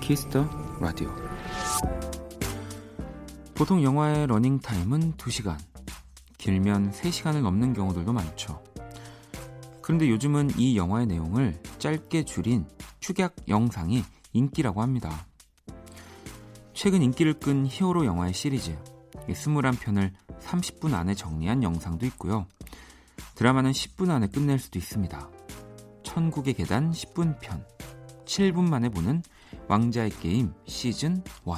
키스 더 라디오. 보통 영화의 러닝타임은 2시간, 길면 3시간을 넘는 경우들도 많죠. 그런데 요즘은 이 영화의 내용을 짧게 줄인 축약 영상이 인기라고 합니다. 최근 인기를 끈 히어로 영화의 시리즈 21편을 30분 안에 정리한 영상도 있고요. 드라마는 10분 안에 끝낼 수도 있습니다. 천국의 계단 10분 편, 7분 만에 보는 왕자의 게임 시즌 1.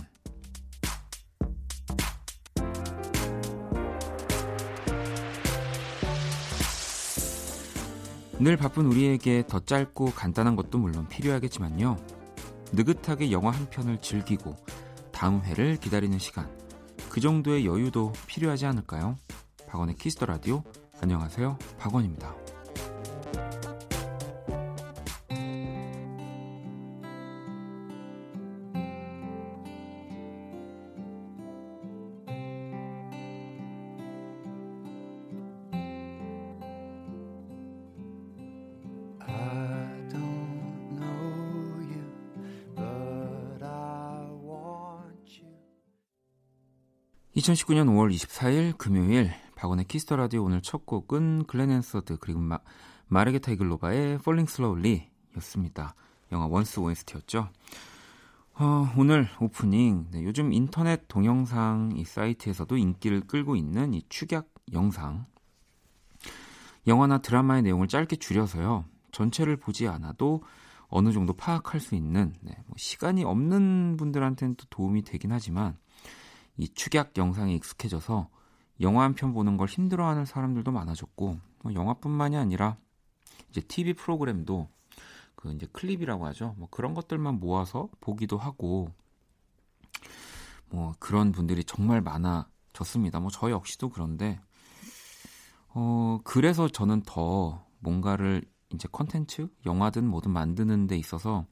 늘 바쁜 우리에게 더 짧고 간단한 것도 물론 필요하겠지만요. 느긋하게 영화 한 편을 즐기고 다음 회를 기다리는 시간, 그 정도의 여유도 필요하지 않을까요? 박원의 키스 더 라디오. 안녕하세요, 박원입니다. 2019년 5월 24일 금요일, 박원의 키스 더 라디오. 오늘 첫 곡은 글렌 앤서드 그리고 마르게타 이글로바의 Falling Slowly 였습니다. 영화 원스 OST였죠. 오늘 오프닝, 요즘 인터넷 동영상 이 사이트에서도 인기를 끌고 있는 이 축약 영상, 영화나 드라마의 내용을 짧게 줄여서요, 전체를 보지 않아도 어느 정도 파악할 수 있는, 시간이 없는 분들한테는 또 도움이 되긴 하지만 이 축약 영상에 익숙해져서 영화 한 편 보는 걸 힘들어하는 사람들도 많아졌고, 영화뿐만이 아니라 이제 TV 프로그램도 그 이제 클립이라고 하죠. 그런 것들만 모아서 보기도 하고, 그런 분들이 정말 많아졌습니다. 저 역시도 그런데, 그래서 저는 더 뭔가를 이제 컨텐츠, 영화든 뭐든 만드는 데 있어서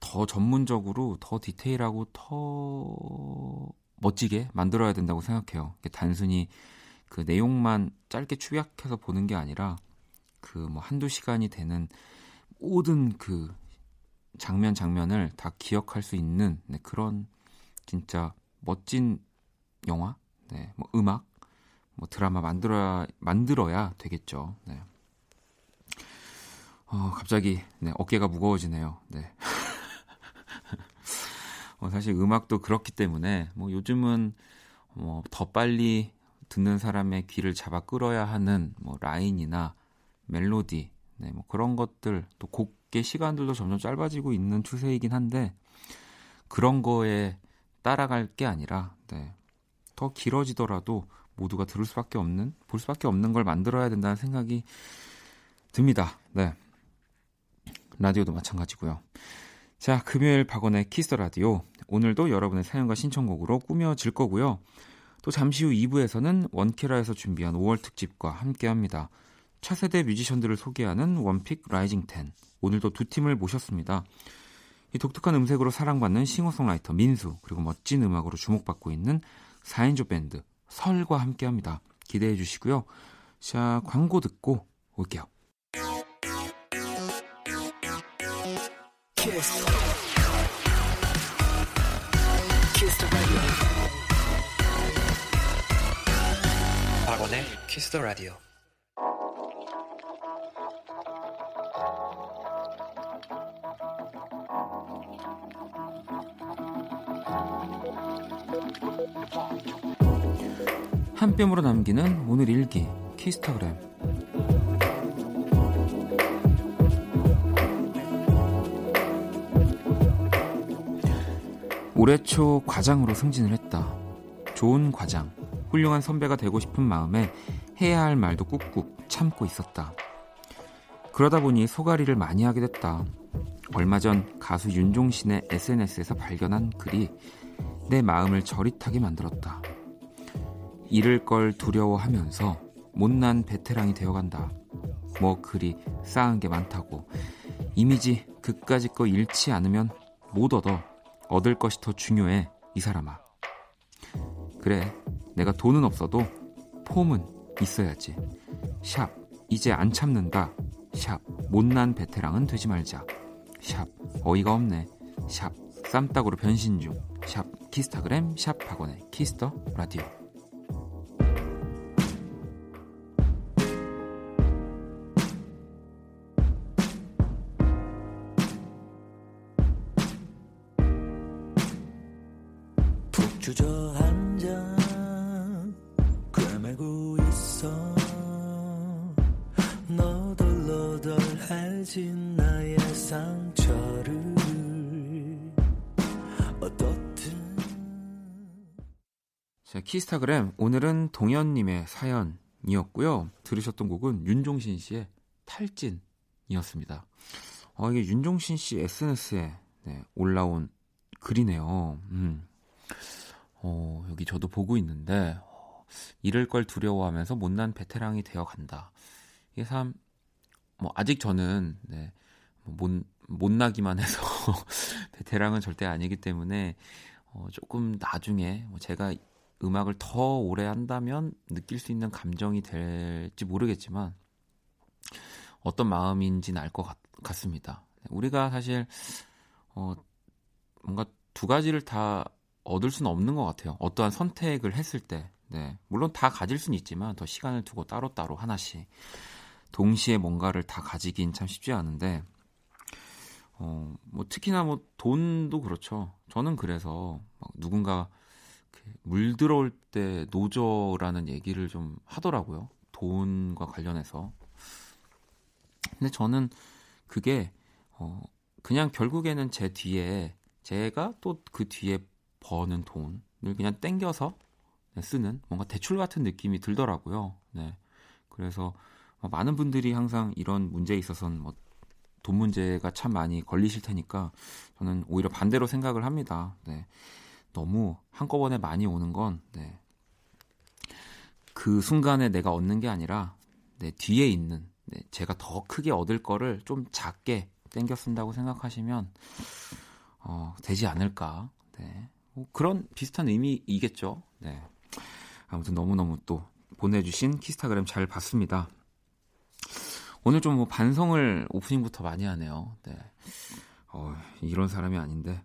더 전문적으로, 더 디테일하고, 더 멋지게 만들어야 된다고 생각해요. 단순히 그 내용만 짧게 축약해서 보는 게 아니라 그 한두 시간이 되는 모든 그 장면 장면을 다 기억할 수 있는 그런 진짜 멋진 영화, 음악, 드라마 만들어야 되겠죠. 갑자기 어깨가 무거워지네요. 사실 음악도 그렇기 때문에 요즘은 더 빨리 듣는 사람의 귀를 잡아 끌어야 하는 라인이나 멜로디, 그런 것들, 또 곡의 시간들도 점점 짧아지고 있는 추세이긴 한데, 그런 거에 따라갈 게 아니라 더 길어지더라도 모두가 들을 수밖에 없는, 볼 수밖에 없는 걸 만들어야 된다는 생각이 듭니다. 라디오도 마찬가지고요. 자, 금요일 박원의 키스 더 라디오. 오늘도 여러분의 사연과 신청곡으로 꾸며질 거고요. 또 잠시 후 2부에서는 원키라에서 준비한 5월 특집과 함께합니다. 차세대 뮤지션들을 소개하는 원픽 라이징 10. 오늘도 두 팀을 모셨습니다. 이 독특한 음색으로 사랑받는 싱어송라이터 민수, 그리고 멋진 음악으로 주목받고 있는 4인조 밴드 설과 함께합니다. 기대해 주시고요. 자, 광고 듣고 올게요. 키스 더 라디오. 박원의 키스 더 라디오. 한 뼘으로 남기는 오늘 일기, 키스타그램. 올해 초 과장으로 승진을 했다. 좋은 과장, 훌륭한 선배가 되고 싶은 마음에 해야 할 말도 꾹꾹 참고 있었다. 그러다 보니 소가리를 많이 하게 됐다. 얼마 전 가수 윤종신의 SNS에서 발견한 글이 내 마음을 저릿하게 만들었다. 잃을 걸 두려워하면서 못난 베테랑이 되어간다. 글이 쌓은 게 많다고. 이미지 그까짓 거 잃지 않으면 못 얻어. 얻을 것이 더 중요해, 이 사람아. 그래, 내가 돈은 없어도 폼은 있어야지. 샵 이제 안 참는다. 샵 못난 베테랑은 되지 말자. 샵 어이가 없네. 샵 쌈딱으로 변신 중. 샵 키스타그램 샵 박원의 키스더 라디오. 키스타그램 오늘은 동현님의 사연이었고요. 들으셨던 곡은 윤종신 씨의 탈진이었습니다. 이게 윤종신 씨 SNS에 올라온 글이네요. 여기 저도 보고 있는데 이럴 걸 두려워하면서 못난 베테랑이 되어간다. 이게 참 아직 저는 못나기만 해서 베테랑은 절대 아니기 때문에 조금 나중에 제가 음악을 더 오래 한다면 느낄 수 있는 감정이 될지 모르겠지만 어떤 마음인지는 알 것 같습니다. 우리가 사실 뭔가 두 가지를 다 얻을 수는 없는 것 같아요. 어떠한 선택을 했을 때 물론 다 가질 수는 있지만 더 시간을 두고 따로따로 하나씩 동시에 뭔가를 다 가지긴 참 쉽지 않은데 특히나 돈도 그렇죠. 저는 그래서 누군가 물 들어올 때 노저라는 얘기를 좀 하더라고요. 돈과 관련해서. 근데 저는 그게 그냥 결국에는 제 뒤에 제가 또 그 뒤에 버는 돈을 그냥 땡겨서 쓰는 뭔가 대출 같은 느낌이 들더라고요. 그래서 많은 분들이 항상 이런 문제에 있어서는 돈 문제가 참 많이 걸리실 테니까 저는 오히려 반대로 생각을 합니다. 너무 한꺼번에 많이 오는 건 그 순간에 내가 얻는 게 아니라 내 뒤에 있는 제가 더 크게 얻을 거를 좀 작게 땡겨 쓴다고 생각하시면 되지 않을까. 그런 비슷한 의미이겠죠. 아무튼 너무너무 또 보내주신 키스타그램 잘 봤습니다. 오늘 좀 반성을 오프닝부터 많이 하네요. 이런 사람이 아닌데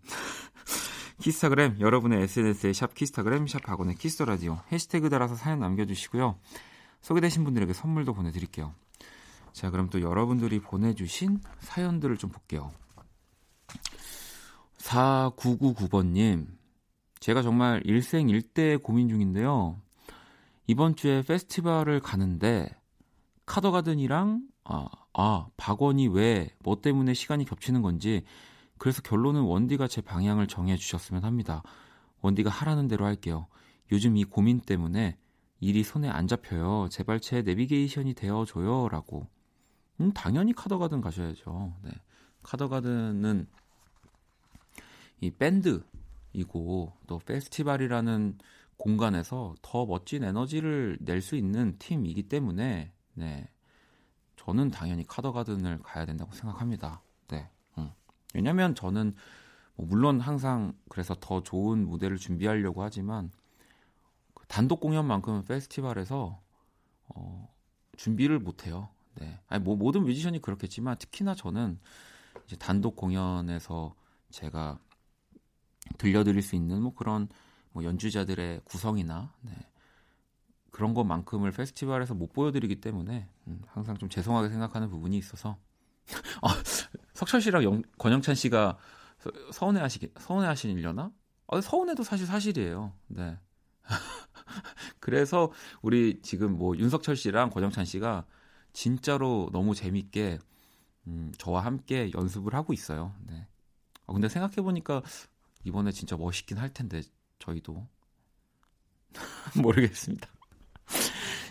키스타그램 여러분의 SNS에 샵 키스타그램 샵 박원의 키스더라디오 해시태그 달아서 사연 남겨주시고요. 소개되신 분들에게 선물도 보내드릴게요. 자, 그럼 또 여러분들이 보내주신 사연들을 좀 볼게요. 4999번님, 제가 정말 일생일대 고민 중인데요. 이번 주에 페스티벌을 가는데 카더가든이랑 박원이 왜 뭐 때문에 시간이 겹치는 건지, 그래서 결론은 원디가 제 방향을 정해주셨으면 합니다. 원디가 하라는 대로 할게요. 요즘 이 고민 때문에 일이 손에 안 잡혀요. 제발 제 내비게이션이 되어줘요. 라고. 당연히 카더가든 가셔야죠. 카더가든은 이 밴드이고 또 페스티벌이라는 공간에서 더 멋진 에너지를 낼 수 있는 팀이기 때문에 저는 당연히 카더가든을 가야 된다고 생각합니다. 왜냐면 저는 물론 항상 그래서 더 좋은 무대를 준비하려고 하지만 단독 공연만큼은 페스티벌에서 준비를 못해요. 아니 모든 뮤지션이 그렇겠지만 특히나 저는 이제 단독 공연에서 제가 들려드릴 수 있는 그런 연주자들의 구성이나 그런 것만큼을 페스티벌에서 못 보여드리기 때문에 항상 좀 죄송하게 생각하는 부분이 있어서 석철 씨랑 권영찬 씨가 서운해하시려나? 서운해도 사실이에요. 그래서 우리 지금 윤석철 씨랑 권영찬 씨가 진짜로 너무 재밌게 저와 함께 연습을 하고 있어요. 근데 생각해보니까 이번에 진짜 멋있긴 할 텐데 저희도 모르겠습니다.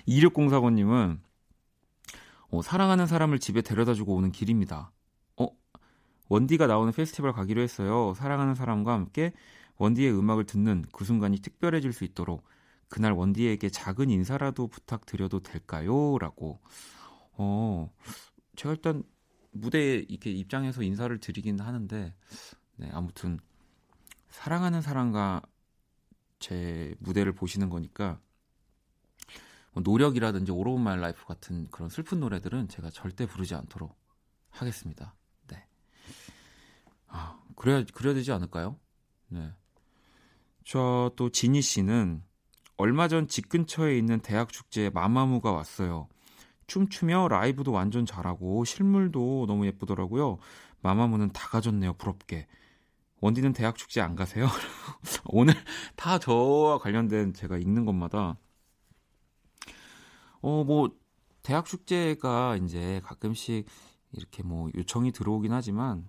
2604번님은 사랑하는 사람을 집에 데려다주고 오는 길입니다. 원디가 나오는 페스티벌 가기로 했어요. 사랑하는 사람과 함께 원디의 음악을 듣는 그 순간이 특별해질 수 있도록 그날 원디에게 작은 인사라도 부탁드려도 될까요? 라고. 제가 일단 무대에 이렇게 입장해서 인사를 드리긴 하는데 아무튼 사랑하는 사람과 제 무대를 보시는 거니까 노력이라든지 All of My Life 같은 그런 슬픈 노래들은 제가 절대 부르지 않도록 하겠습니다. 네. 아, 그래야 되지 않을까요? 네. 저 또 지니 씨는 얼마 전 집 근처에 있는 대학 축제에 마마무가 왔어요. 춤추며 라이브도 완전 잘하고 실물도 너무 예쁘더라고요. 마마무는 다 가졌네요. 부럽게. 원디는 대학 축제 안 가세요? 오늘 다 저와 관련된 제가 읽는 것마다 뭐 대학 축제가 이제 가끔씩 이렇게 뭐 요청이 들어오긴 하지만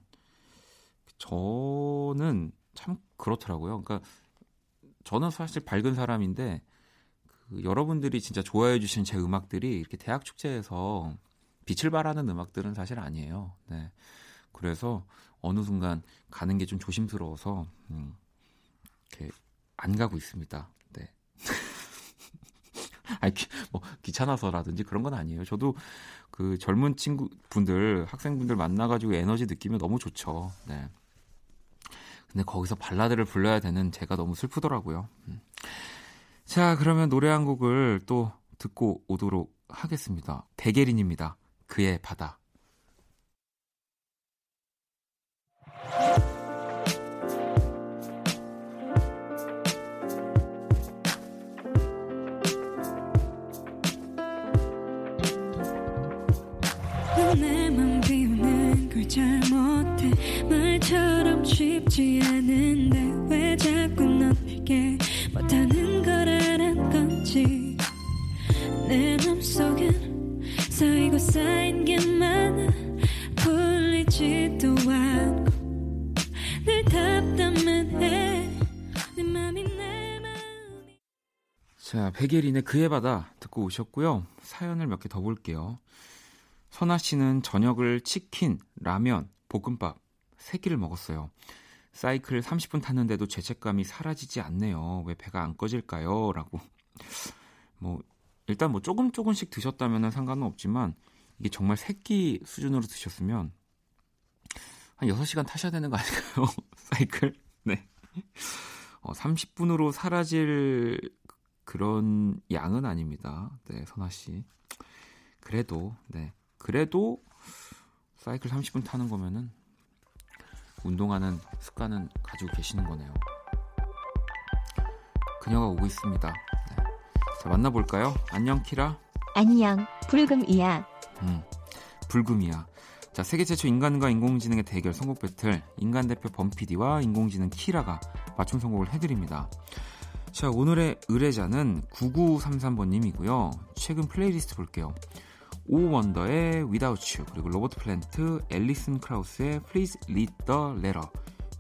저는 참 그렇더라고요. 그러니까 저는 사실 밝은 사람인데 여러분들이 진짜 좋아해 주신 제 음악들이 이렇게 대학 축제에서 빛을 발하는 음악들은 사실 아니에요. 네. 그래서 어느 순간 가는 게 좀 조심스러워서 이렇게 안 가고 있습니다. 네. 아니, 뭐 귀찮아서라든지 그런 건 아니에요. 저도 그 젊은 친구분들, 학생분들 만나가지고 에너지 느끼면 너무 좋죠. 네. 근데 거기서 발라드를 불러야 되는 제가 너무 슬프더라고요. 자, 그러면 노래 한 곡을 또 듣고 오도록 하겠습니다. 백예린입니다. 그의 바다. 내맘 비우는 걸 잘못해 말처럼 쉽지 않은데 왜 자꾸 넌 내게 못하는 걸 알았 건지 내 맘속엔 쌓이고 쌓인 게 많아 풀리지도 않고 늘 답답만 해 내 맘이 내 마음이. 자, 백예린의 그의 바다 듣고 오셨고요. 사연을 몇 개 더 볼게요. 선아 씨는 저녁을 치킨, 라면, 볶음밥 3끼를 먹었어요. 사이클 30분 탔는데도 죄책감이 사라지지 않네요. 왜 배가 안 꺼질까요? 라고. 뭐 일단 뭐 조금씩 드셨다면 상관은 없지만 이게 정말 3끼 수준으로 드셨으면 한 6시간 타셔야 되는 거 아닐까요? 사이클. 네. 30분으로 사라질 그런 양은 아닙니다. 네, 선아 씨. 그래도 사이클 30분 타는 거면은 운동하는 습관은 가지고 계시는 거네요. 그녀가 오고 있습니다. 네. 자, 만나볼까요? 안녕 키라. 안녕 불금이야. 불금이야. 자, 세계 최초 인간과 인공지능의 대결 선곡 배틀. 인간 대표 범피디와 인공지능 키라가 맞춤 선곡을 해드립니다. 자, 오늘의 의뢰자는 9933번님이고요. 최근 플레이리스트 볼게요. 오 원더의 Without You, 그리고 로버트 플랜트, 앨리슨 크라우스의 Please Read the Letter,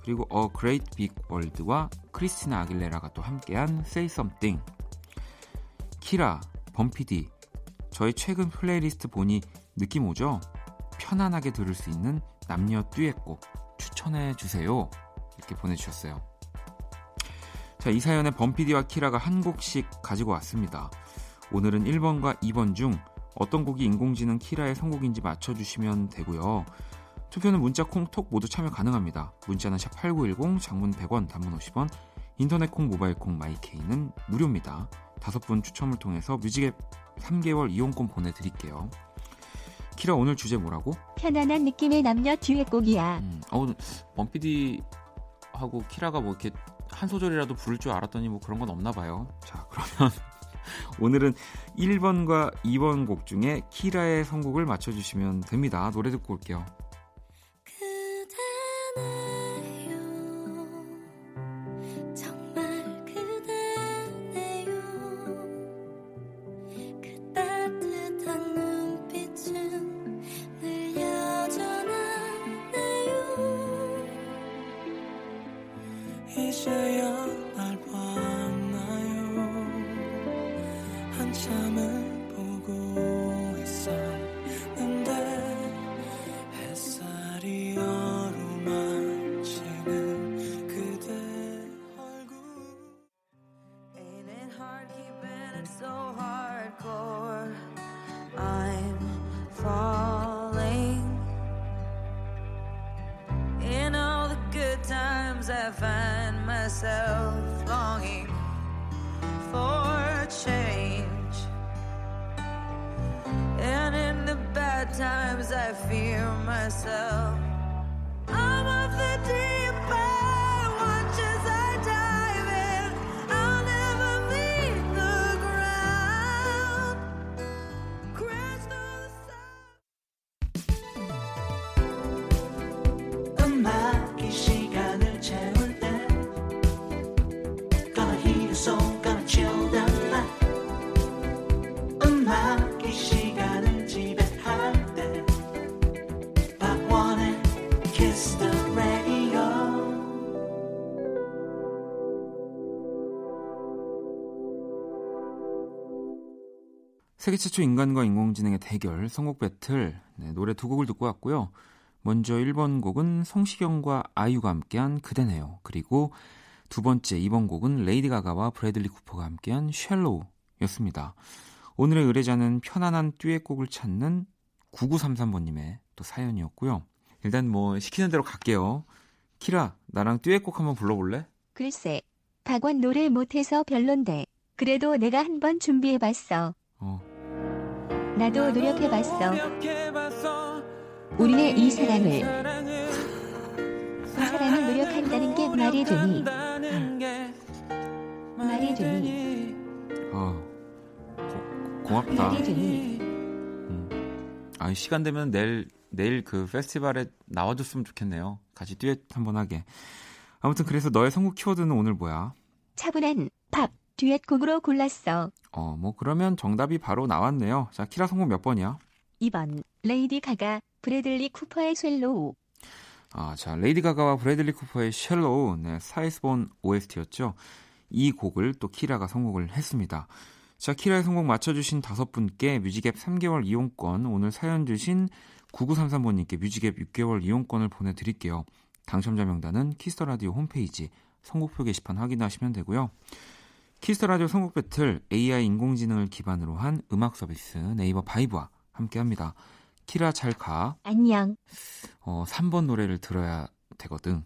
그리고 A Great Big World와 크리스티나 아길레라가 또 함께한 Say Something. 키라, 범피디, 저희 최근 플레이리스트 보니 느낌 오죠? 편안하게 들을 수 있는 남녀 듀엣곡 추천해주세요. 이렇게 보내주셨어요. 자, 이 사연에 범피디와 키라가 한 곡씩 가지고 왔습니다. 오늘은 1번과 2번 중 어떤 곡이 인공지능 키라의 선곡인지 맞춰주시면 되고요. 투표는 문자, 콩, 톡 모두 참여 가능합니다. 문자는 샵8910, 장문 100원, 단문 50원, 인터넷 콩, 모바일 콩, 마이케이는 무료입니다. 5분 추첨을 통해서 뮤직앱 3개월 이용권 보내드릴게요. 키라, 오늘 주제 뭐라고? 편안한 느낌의 남녀 듀엣곡이야. 범피디하고 키라가 뭐 이렇게 한 소절이라도 부를 줄 알았더니 뭐 그런 건 없나 봐요. 자, 그러면 오늘은 1번과 2번 곡 중에 키라의 선곡을 맞춰주시면 됩니다. 노래 듣고 올게요. 그대네요, 정말 그대네요. 그 따뜻한 눈빛은 늘 여전하네요. 이제야 날 봤나요? 한참을 보고 있었는데 햇살이 어루만지는 그대 얼굴. Ain't it hard keeping it so hardcore? I'm falling. In all the good times I find myself longing for change. Sometimes I fear myself. I'm of the deep end. Watch as I dive in. I'll never meet the ground. Crash through the sun. 음악이 시간을 채울 때. Gonna hear the song, gonna chill the night. 음악이 시간을 지배. 세계 최초 인간과 인공지능의 대결, 선곡 배틀, 네, 노래 두 곡을 듣고 왔고요. 먼저 1번 곡은 성시경과 아이유가 함께한 그대네요. 그리고 두 번째 2번 곡은 레이디 가가와 브래들리 쿠퍼가 함께한 쉘로우였습니다. 오늘의 의뢰자는 편안한 듀엣곡을 찾는 9933번님의 또 사연이었고요. 일단 뭐 시키는 대로 갈게요. 키라, 나랑 듀엣곡 한번 불러볼래? 글쎄, 박원 노래 못해서 별론데 그래도 내가 한번 준비해봤어. 나도 노력해봤어. 우리의 이 사랑을 노력한다는 게 말이 되니 고맙다. 아, 시간 되면 내일 그 페스티벌에 나와줬으면 좋겠네요. 같이 듀엣 한번 하게. 아무튼 그래서 너의 선곡 키워드는 오늘 뭐야? 차분한 팝 듀엣곡으로 골랐어. 뭐 그러면 정답이 바로 나왔네요. 자, 키라 선곡 몇 번이야? 2번 레이디 가가, 브래들리 쿠퍼의 쉘로우. 아, 자, 레이디 가가와 브래들리 쿠퍼의 쉘로우, 네, 사이스본 OST였죠. 이 곡을 또 키라가 선곡을 했습니다. 자, 키라의 선곡 맞춰주신 5분께 뮤직앱 3개월 이용권, 오늘 사연 주신 9933번님께 뮤직앱 6개월 이용권을 보내드릴게요. 당첨자 명단은 키스터라디오 홈페이지 선곡표 게시판 확인하시면 되고요. 키스라디오 선곡 배틀, AI 인공지능을 기반으로 한 음악 서비스 네이버 바이브와 함께합니다. 키라 잘 가. 안녕. 3번 노래를 들어야 되거든.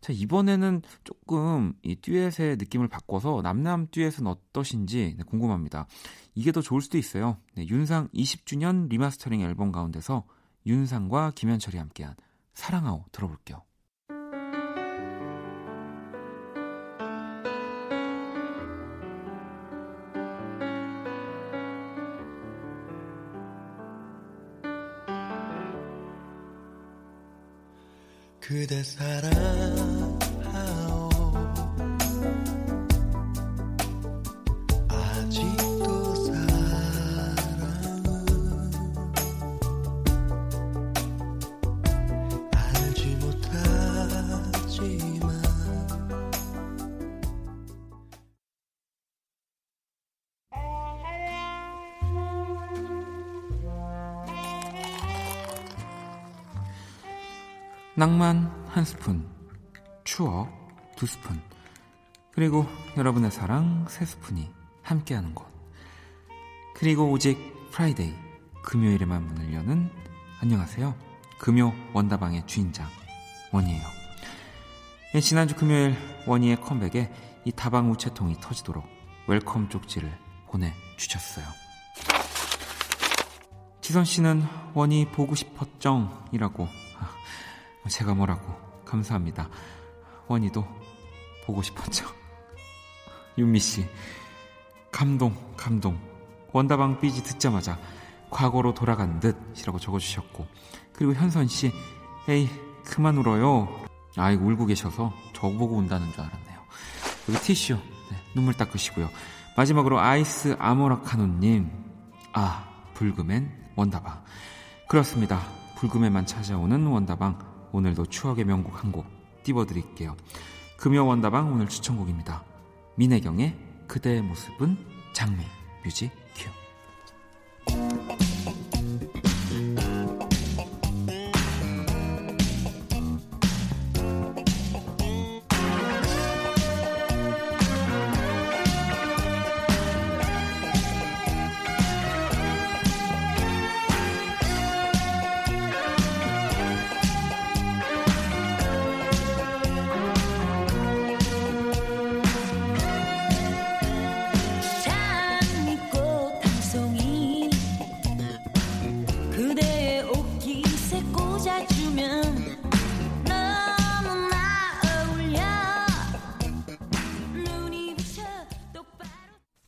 자, 이번에는 조금 이 듀엣의 느낌을 바꿔서 남남 듀엣은 어떠신지 궁금합니다. 이게 더 좋을 수도 있어요. 네, 윤상 20주년 리마스터링 앨범 가운데서 윤상과 김현철이 함께한 사랑하오 들어볼게요. 그대 사랑하오 아직도 사랑은 알지 못하지만. 낭만 1스푼, 추억 2스푼, 그리고 여러분의 사랑 3스푼이 함께하는 곳. 그리고 오직 프라이데이, 금요일에만 문을 여는 안녕하세요. 금요 원다방의 주인장, 원이에요. 예, 지난주 금요일 원이의 컴백에 이 다방 우체통이 터지도록 웰컴 쪽지를 보내주셨어요. 지선씨는 원이 보고 싶었정이라고. 제가 뭐라고, 감사합니다. 원희도 보고 싶었죠. 윤미씨, 감동. 원다방 삐지 듣자마자 과거로 돌아간 듯이라고 적어주셨고, 그리고 현선씨, 에이 그만 울어요. 아이고, 울고 계셔서 저보고 운다는 줄 알았네요. 여기 티슈, 네, 눈물 닦으시고요. 마지막으로 아이스 아모라카노님, 아, 불금엔 원다방. 그렇습니다. 불금에만 찾아오는 원다방, 오늘도 추억의 명곡 한 곡 띄워드릴게요. 금요 원다방 오늘 추천곡입니다. 민혜경의 그대의 모습은 장미, 뮤직 큐.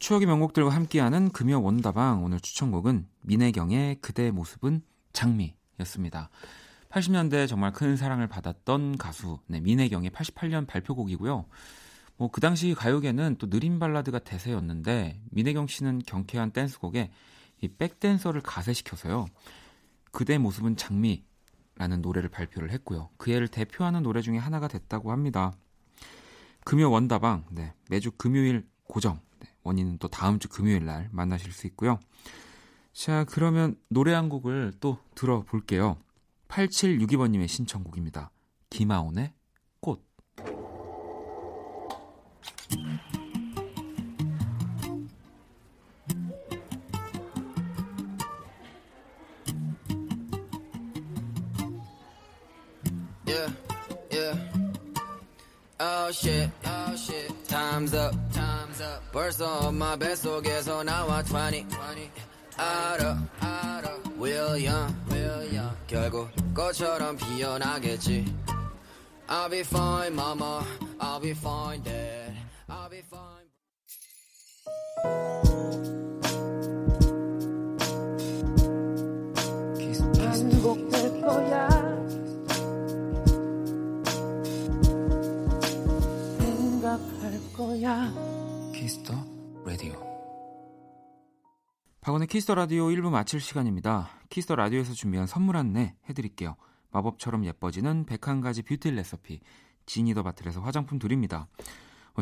추억의 명곡들과 함께하는 금요 원다방, 오늘 추천곡은 민혜경의 그대 모습은 장미였습니다. 80년대에 정말 큰 사랑을 받았던 가수, 네, 민혜경의 88년 발표곡이고요. 뭐 그 당시 가요계는 또 느린 발라드가 대세였는데 민혜경 씨는 경쾌한 댄스곡에 이 백댄서를 가세시켜서요, 그대 모습은 장미라는 노래를 발표를 했고요. 그 해를 대표하는 노래 중에 하나가 됐다고 합니다. 금요 원다방, 네, 매주 금요일 고정, 네, 원인은 또 다음 주 금요일 날 만나실 수 있고요. 자, 그러면 노래 한 곡을 또 들어볼게요. 8762번님의 신청곡입니다. 김하온의 꽃. Yeah, yeah. Oh shit, oh shit. Time's up, time's up. 벌써 엄마 뱃속에서 나와 20. 알아, 알아. William, William. 결국 꽃처럼 피어나겠지. I'll be fine, mama. I'll be fine, dad. I'll be fine. 반복 될 거야. 생각할 거야. Kiss the radio. 박원의 키스 더 라디오 1부 마칠 시간입니다. 키스 더 라디오에서 준비한 선물 안내 해드릴게요. 마법처럼 예뻐지는 101가지 뷰티 레시피 지니 더 바틀에서 화장품 드립니다.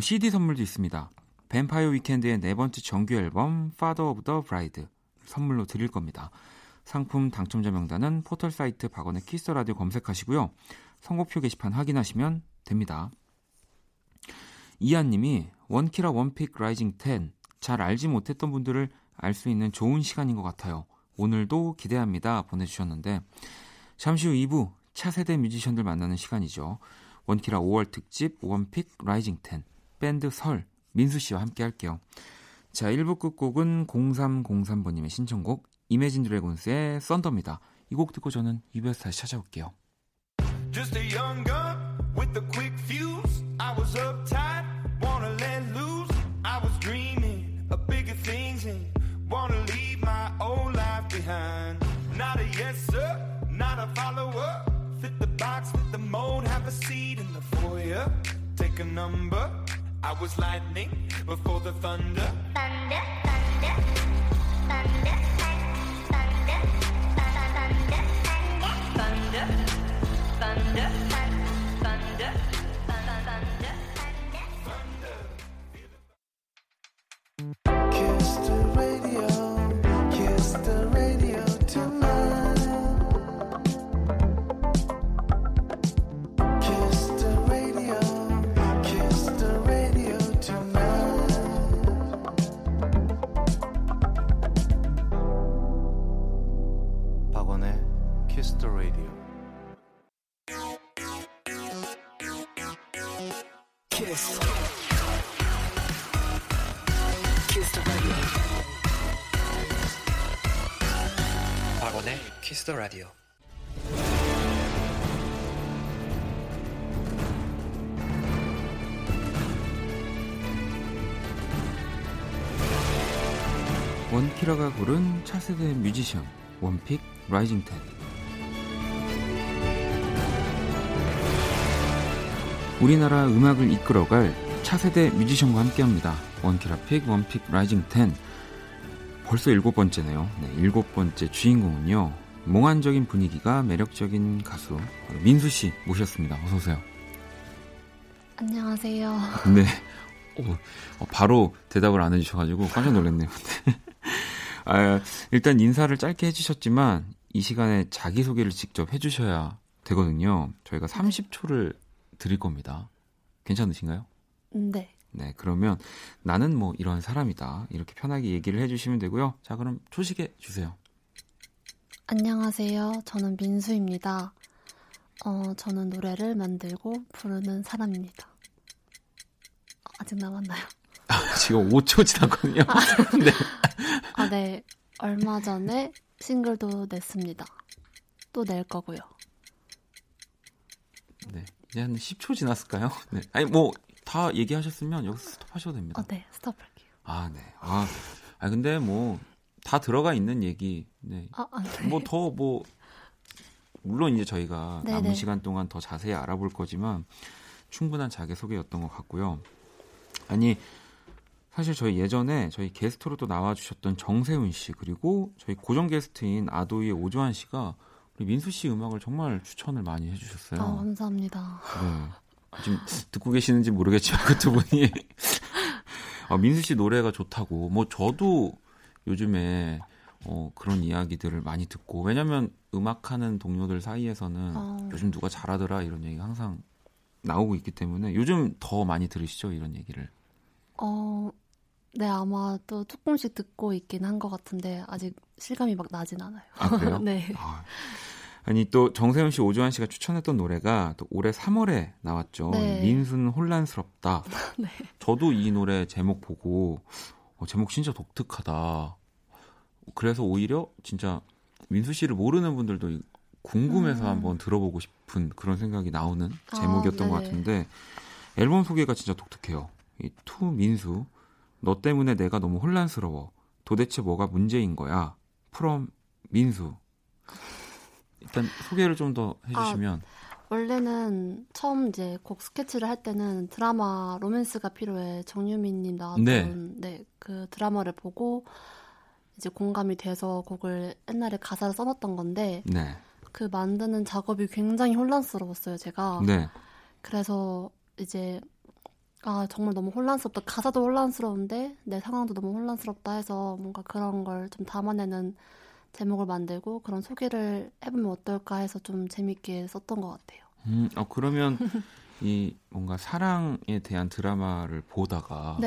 CD 선물도 있습니다. 뱀파이어 위켄드의 네 번째 정규 앨범 Father of the Bride 선물로 드릴 겁니다. 상품 당첨자 명단은 포털 사이트 박원의 키스 더 라디오 검색하시고요. 선곡표 게시판 확인하시면 됩니다. 이한님이 원키라 원픽 라이징 10 잘 알지 못했던 분들을 알 수 있는 좋은 시간인 것 같아요. 오늘도 기대합니다. 보내주셨는데, 잠시 후 2부 차세대 뮤지션들 만나는 시간이죠. 원키라 5월 특집 원픽 라이징 10 밴드 설 민수씨와 함께 할게요. 자, 1부 끝곡은 0303번님의 신청곡 이매진 드래곤스의 썬더입니다. 이 곡 듣고 저는 2부에서 다시 찾아올게요. Just a young gun with a quick fuse. I was uptight, wanna let loose. I was dreaming of bigger things and wanna leave my old life behind. Not a yes sir, not a follower. Fit the box, fit the mold, have a seat in the foyer. Take a number. I was lightning before the thunder. Thunder, thunder, thunder, thunder, thunder, thunder, thunder, thunder, thunder. Kiss the radio, kiss the radio tonight. 박원의 키스 더 라디오. 원키라가 고른 차세대 뮤지션 원픽 라이징 10. 우리나라 음악을 이끌어갈 차세대 뮤지션과 함께합니다. 원키라픽 원픽 라이징 10 벌써 7번째네요. 네, 7번째 주인공은요, 몽환적인 분위기가 매력적인 가수 민수 씨 모셨습니다. 어서 오세요. 안녕하세요. 네, 바로 대답을 안 해주셔가지고 깜짝 놀랐네요. 아, 일단 인사를 짧게 해주셨지만 이 시간에 자기 소개를 직접 해주셔야 되거든요. 저희가 30초를 드릴 겁니다. 괜찮으신가요? 네. 네, 그러면 나는 뭐 이런 사람이다, 이렇게 편하게 얘기를 해주시면 되고요. 자, 그럼 초식해 주세요. 안녕하세요. 저는 민수입니다. 저는 노래를 만들고 부르는 사람입니다. 아직 남았나요? 아, 지금 5초 지났거든요. 네. 아, 네. 얼마 전에 싱글도 냈습니다. 또 낼 거고요. 네. 이제 한 10초 지났을까요? 네. 아니, 뭐 다 얘기하셨으면 여기서 스톱하셔도 됩니다. 네, 스톱할게요. 아, 네. 아 근데 뭐 다 들어가 있는 얘기. 네. 네. 뭐 더 뭐 물론 이제 저희가 네네. 남은 시간 동안 더 자세히 알아볼 거지만 충분한 자기소개였던 것 같고요. 아니 사실 저희 예전에 저희 게스트로 또 나와주셨던 정세훈 씨 그리고 저희 고정 게스트인 아도이의 오조환 씨가 우리 민수 씨 음악을 정말 추천을 많이 해주셨어요. 아, 감사합니다. 네. 지금 듣고 계시는지 모르겠지만 그 두 분이 아, 민수 씨 노래가 좋다고 뭐 저도 요즘에 그런 이야기들을 많이 듣고 왜냐면 음악하는 동료들 사이에서는 요즘 누가 잘하더라 이런 얘기가 항상 나오고 있기 때문에 요즘 더 많이 들으시죠? 이런 얘기를. 네, 아마 또 조금씩 듣고 있긴 한 것 같은데 아직 실감이 막 나진 않아요. 아, 그래요? 네. 아니, 또 정세훈 씨, 오주환 씨가 추천했던 노래가 또 올해 3월에 나왔죠. 네. 민순 혼란스럽다. 네. 저도 이 노래 제목 보고 제목 진짜 독특하다. 그래서 오히려 진짜 민수 씨를 모르는 분들도 궁금해서 한번 들어보고 싶은 그런 생각이 나오는 제목이었던 것 같은데 앨범 소개가 진짜 독특해요. 이 투 민수 너 때문에 내가 너무 혼란스러워. 도대체 뭐가 문제인 거야? 프롬 민수. 일단 소개를 좀 더 해주시면. 원래는 처음 이제 곡 스케치를 할 때는 드라마 로맨스가 필요해 정유미님 나왔던 그 드라마를 보고 이제 공감이 돼서 곡을 옛날에 가사를 써놨던 건데 그 만드는 작업이 굉장히 혼란스러웠어요 제가. 그래서 이제 정말 너무 혼란스럽다. 가사도 혼란스러운데 내 상황도 너무 혼란스럽다 해서 뭔가 그런 걸 좀 담아내는 제목을 만들고 그런 소개를 해보면 어떨까 해서 좀 재밌게 썼던 것 같아요. 그러면 이 뭔가 사랑에 대한 드라마를 보다가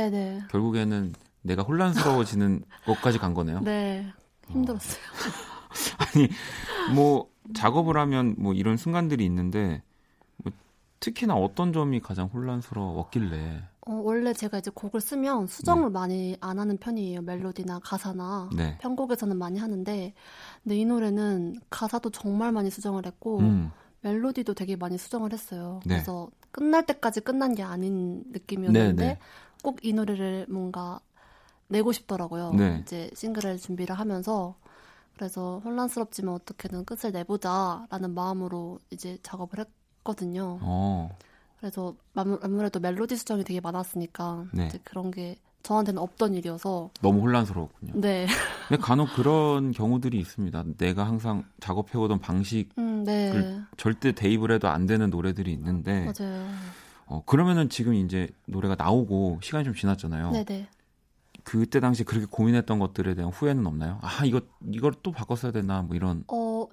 결국에는 내가 혼란스러워지는 것까지 간 거네요. 네, 힘들었어요. 아니, 뭐 작업을 하면 뭐 이런 순간들이 있는데 뭐 특히나 어떤 점이 가장 혼란스러웠길래? 원래 제가 이제 곡을 쓰면 수정을 많이 안 하는 편이에요. 멜로디나 가사나 편곡에서는 많이 하는데, 근데 이 노래는 가사도 정말 많이 수정을 했고 멜로디도 되게 많이 수정을 했어요. 그래서 끝날 때까지 끝난 게 아닌 느낌이었는데 꼭 이 노래를 뭔가 내고 싶더라고요. 이제 싱글을 준비를 하면서. 그래서 혼란스럽지만 어떻게든 끝을 내보자라는 마음으로 이제 작업을 했거든요. 그래서 아무래도 멜로디 수정이 되게 많았으니까 이제 그런 게 저한테는 없던 일이어서 너무 혼란스러웠군요. 근데 간혹 그런 경우들이 있습니다. 내가 항상 작업해오던 방식을 절대 대입을 해도 안 되는 노래들이 있는데 그러면은 지금 이제 노래가 나오고 시간이 좀 지났잖아요. 그때 당시 그렇게 고민했던 것들에 대한 후회는 없나요? 이걸 또 바꿨어야 되나 뭐 이런.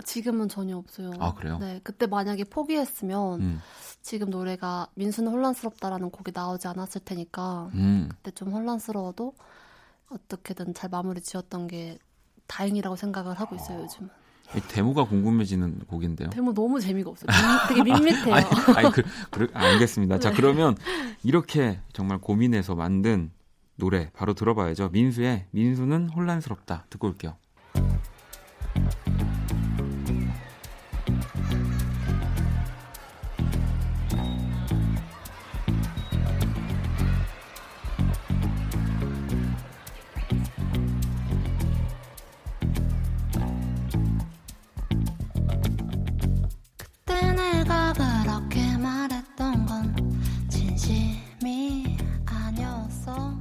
지금은 전혀 없어요. 아, 그래요? 네, 그때 만약에 포기했으면 지금 노래가 민수는 혼란스럽다라는 곡이 나오지 않았을 테니까 그때 좀 혼란스러워도 어떻게든 잘 마무리 지었던 게 다행이라고 생각을 하고 있어요, 요즘은. 데모가 궁금해지는 곡인데요. 데모 너무 재미가 없어요. 되게 밋밋해요. 알겠습니다. 자, 그러면 이렇게 정말 고민해서 만든 노래 바로 들어봐야죠. 민수의 민수는 혼란스럽다 듣고 올게요. 그때 내가 그렇게 말했던 건 진심이 아니었어.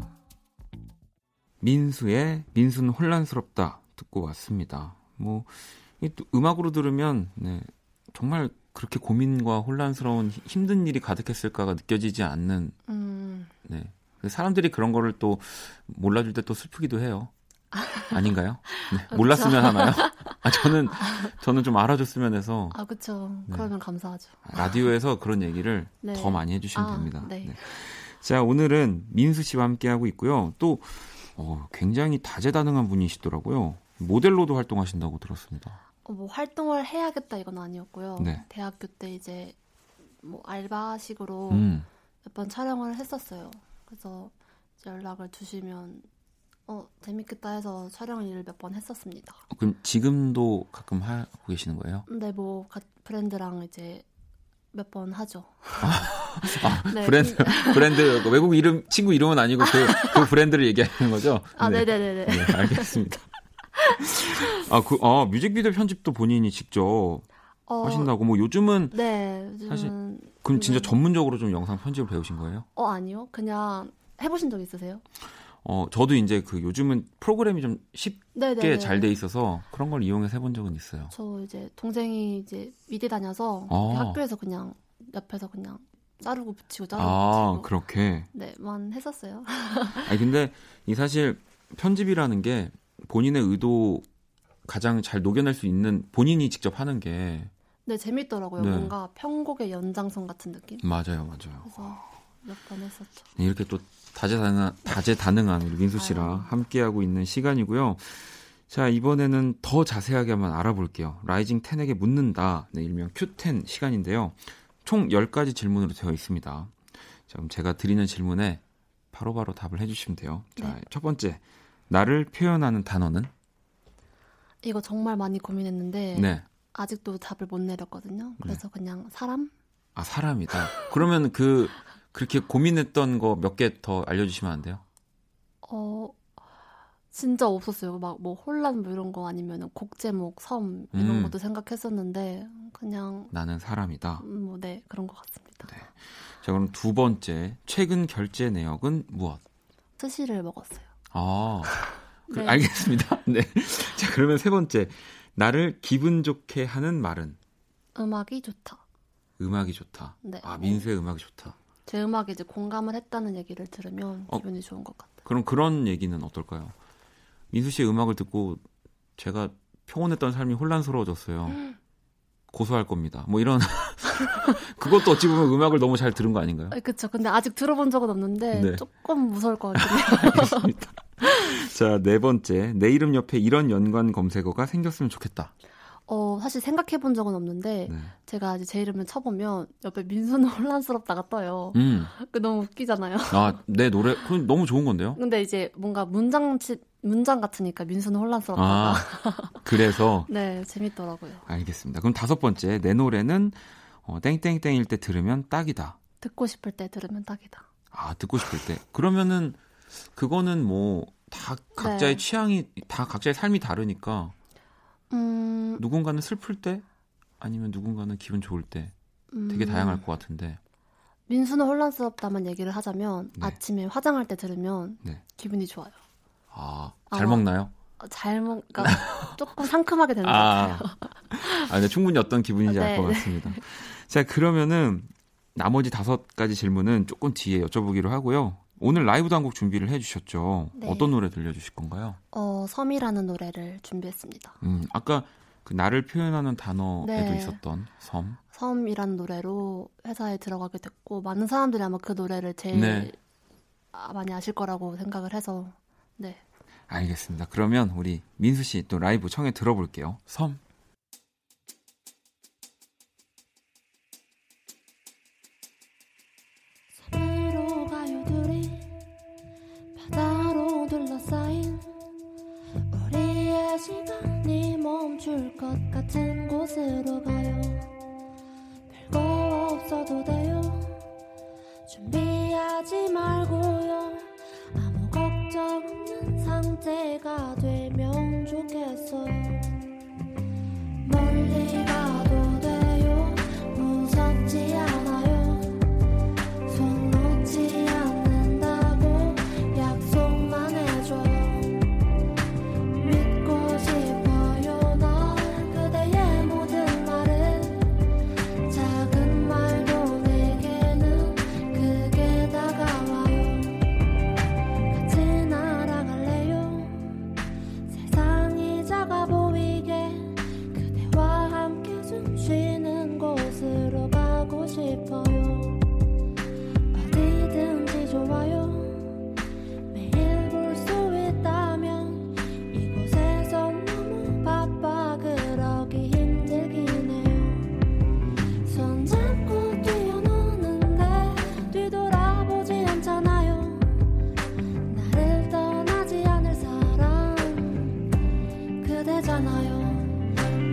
민수의 민수는 혼란스럽다 듣고 왔습니다. 뭐 음악으로 들으면 정말 그렇게 고민과 혼란스러운 힘든 일이 가득했을까가 느껴지지 않는 사람들이 그런 거를 또 몰라줄 때 또 슬프기도 해요. 아닌가요? 몰랐으면 하나요? 저는 좀 알아줬으면 해서. 그렇죠. 그러면 감사하죠. 라디오에서 그런 얘기를 더 많이 해주시면 됩니다. 자, 오늘은 민수 씨와 함께하고 있고요. 또 굉장히 다재다능한 분이시더라고요. 모델로도 활동하신다고 들었습니다. 뭐 활동을 해야겠다 이건 아니었고요. 대학교 때 이제 뭐 알바식으로 몇 번 촬영을 했었어요. 그래서 이제 연락을 주시면 재밌겠다 해서 촬영 일을 몇 번 했었습니다. 그럼 지금도 가끔 하고 계시는 거예요? 네, 뭐 브랜드랑 이제 몇 번 하죠. 아, 네. 브랜드 외국 이름 친구 이름은 아니고 그 브랜드를 얘기하는 거죠? 아, 네, 네, 네, 네. 알겠습니다. 뮤직비디오 편집도 본인이 직접 하신다고. 뭐 요즘은 네, 요즘은 사실 그럼 진짜 전문적으로 좀 영상 편집을 배우신 거예요? 아니요, 그냥 해보신 적 있으세요? 저도 이제 그 요즘은 프로그램이 좀 쉽게 잘 돼 있어서 그런 걸 이용해서 해본 적은 있어요. 저 이제 동생이 이제 미대 다녀서 학교에서 그냥 옆에서 그냥 자르고 붙이고 자르고 붙이고 그렇게 네만 했었어요. 아니 근데 이 사실 편집이라는 게 본인의 의도 가장 잘 녹여낼 수 있는 본인이 직접 하는 게 재밌더라고요. 네. 뭔가 편곡의 연장선 같은 느낌. 맞아요. 그래서 몇 번 했었죠. 네, 이렇게 또 다재다능한 민수 씨랑 함께하고 있는 시간이고요. 자, 이번에는 더 자세하게 한번 알아볼게요. 라이징 10에게 묻는다. 네, 일명 Q10 시간인데요. 총 10가지 질문으로 되어 있습니다. 자, 그럼 제가 드리는 질문에 바로바로 답을 해주시면 돼요. 자, 네. 첫 번째, 나를 표현하는 단어는? 이거 정말 많이 고민했는데 아직도 답을 못 내렸거든요. 그래서 그냥 사람? 아, 사람이다. 그러면 그렇게 고민했던 거 몇 개 더 알려주시면 안 돼요? 진짜 없었어요. 막 뭐 혼란 뭐 이런 거 아니면 곡 제목, 섬 이런 것도 생각했었는데 그냥 나는 사람이다. 뭐 네, 그런 것 같습니다. 네. 자, 그럼 두 번째, 최근 결제 내역은 무엇? 스시를 먹었어요. 네. 알겠습니다. 네. 자, 그러면 세 번째, 나를 기분 좋게 하는 말은? 음악이 좋다. 음악이 좋다. 네. 아, 민수의 음악이 좋다. 제 음악에 이제 공감을 했다는 얘기를 들으면 기분이 좋은 것 같아요. 그럼 그런 얘기는 어떨까요? 민수 씨의 음악을 듣고 제가 평온했던 삶이 혼란스러워졌어요. 고소할 겁니다. 뭐 이런. 그것도 어찌 보면 음악을 너무 잘 들은 거 아닌가요? 그렇죠. 근데 아직 들어본 적은 없는데 조금 무서울 것 같아요. 알겠습니다. 자, 네 번째, 내 이름 옆에 이런 연관 검색어가 생겼으면 좋겠다. 사실 생각해본 적은 없는데 제가 이제 제 이름을 쳐보면 옆에 민수는 혼란스럽다가 떠요. 너무 웃기잖아요. 아, 내 노래 그건 너무 좋은 건데요. 근데 이제 뭔가 문장 같으니까 민수는 혼란스럽다가. 그래서 재밌더라고요. 알겠습니다. 그럼 다섯 번째, 내 노래는 땡땡땡일 때 들으면 딱이다. 듣고 싶을 때 들으면 딱이다. 아, 듣고 싶을 때. 그러면은 그거는 뭐 다 각자의 취향이 다 각자의 삶이 다르니까. 누군가는 슬플 때 아니면 누군가는 기분 좋을 때 되게 다양할 것 같은데 민수는 혼란스럽다만 얘기를 하자면 아침에 화장할 때 들으면 기분이 좋아요. 아, 잘 먹나요? 잘 먹으니까 조금 상큼하게 되는 것 같아요. 근데 충분히 어떤 기분인지 알 것 같습니다. 자, 그러면은 나머지 5가지 질문은 조금 뒤에 여쭤보기로 하고요. 오늘 라이브도 한 곡 준비를 해주셨죠. 어떤 노래 들려주실 건가요? 섬이라는 노래를 준비했습니다. 아까 그 나를 표현하는 단어에도 있었던 섬. 섬이라는 노래로 회사에 들어가게 됐고 많은 사람들이 아마 그 노래를 제일 많이 아실 거라고 생각을 해서 알겠습니다. 그러면 우리 민수 씨 또 라이브 청해 들어볼게요. 섬. 시간이 멈출 것 같은 곳으로 가요. 별거 없어도 돼요. 준비하지 말고요. 아무 걱정 없는 상태가 되면 좋겠어요. 멀리 가도 돼요. 무섭지 않아요. 손 놓지 않는다고 약속만 해줘요.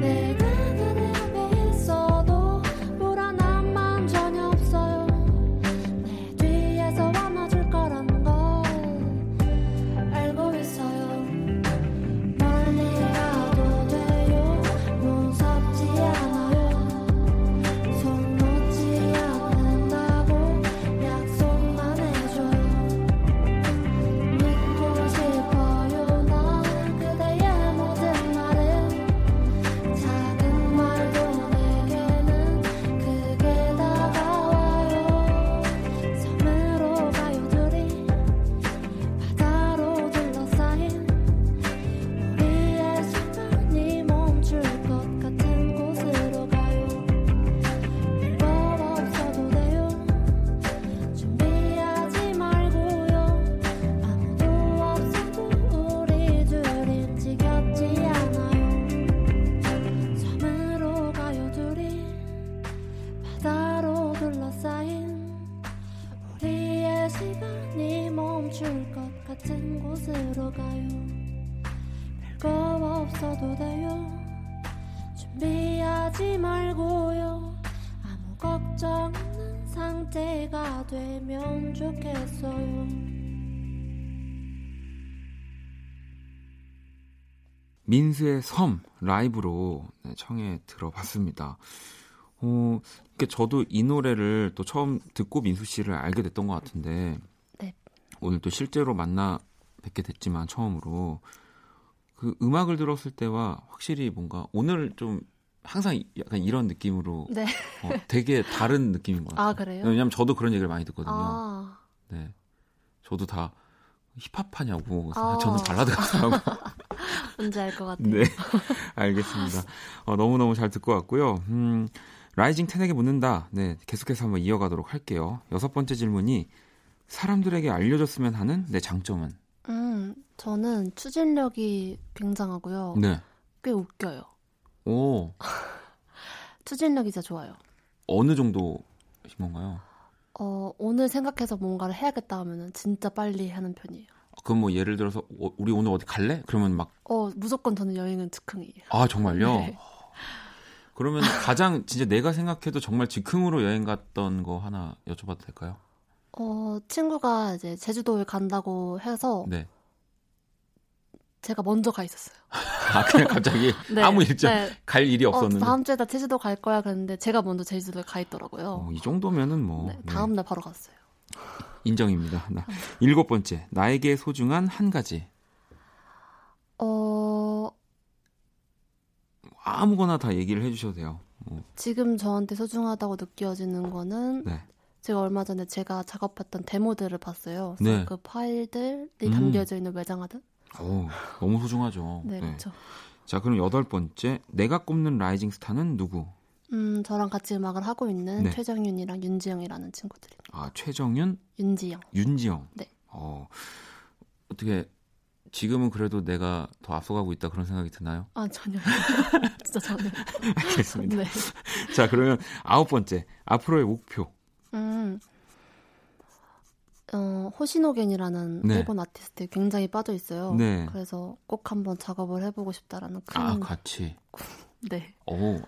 내가 그대 앞에 있어도 불안한 마음 전혀 없어. 들어가요. 별거 없어도 돼요. 준비하지 말고요. 아무 걱정 없는 상태가 되면 좋겠어요. 민수의 섬 라이브로 청해 들어봤습니다. 저도 이 노래를 또 처음 듣고 민수 씨를 알게 됐던 것 같은데 네. 오늘 또 실제로 만나 뵙게 됐지만 처음으로 그 음악을 들었을 때와 확실히 뭔가 오늘 좀 항상 약간 이런 느낌으로 네. 되게 다른 느낌인 것 같아요. 아, 그래요? 왜냐면 저도 그런 얘기를 많이 듣거든요. 아. 네, 저도 다 힙합하냐고. 아. 저는 발라드 같다고. 뭔지 알 것 같아요. 네, 알겠습니다. 너무너무 잘 듣고 왔고요. 라이징 텐에게 묻는다. 네, 계속해서 한번 이어가도록 할게요. 6번째 질문이 사람들에게 알려줬으면 하는 내 장점은? 저는 추진력이 굉장하고요. 네. 꽤 웃겨요. 오. 추진력이 진짜 좋아요. 어느 정도인 건가요? 오늘 생각해서 뭔가를 해야겠다 하면은 진짜 빨리 하는 편이에요. 그럼 뭐 예를 들어서 우리 오늘 어디 갈래? 그러면 막. 무조건 저는 여행은 즉흥이에요. 아, 정말요? 네. 그러면 가장 진짜 내가 생각해도 정말 즉흥으로 여행 갔던 거 하나 여쭤봐도 될까요? 친구가 이제 제주도에 간다고 해서 네. 제가 먼저 가 있었어요. 아, 그냥 갑자기 네, 아무 일정 네. 갈 일이 없었는데 다음 주에 다 제주도 갈 거야 그랬는데 제가 먼저 제주도에 가 있더라고요. 이 정도면은 뭐 네, 다음 날 네. 바로 갔어요. 인정입니다. 7번째, 나에게 소중한 한 가지. 아무거나 다 얘기를 해주셔도 돼요. 지금 저한테 소중하다고 느껴지는 거는 네. 제가 얼마 전에 제가 작업했던 데모들을 봤어요. 그래서 네. 그 파일들이 담겨져 있는 외장하드. 너무 소중하죠. 네, 그렇죠. 네. 자, 그럼 8번째, 내가 꼽는 라이징 스타는 누구? 저랑 같이 음악을 하고 있는 네. 최정윤이랑 윤지영이라는 친구들입니다. 아, 최정윤? 윤지영. 네. 어떻게 지금은 그래도 내가 더 앞서가고 있다 그런 생각이 드나요? 아, 전혀요. 진짜 전혀요. 알겠습니다. 네. 자, 그러면 9번째, 앞으로의 목표. 호시노겐이라는 네. 일본 아티스트에 굉장히 빠져 있어요. 네. 그래서 꼭 한번 작업을 해보고 싶다라는 큰 같이. 네.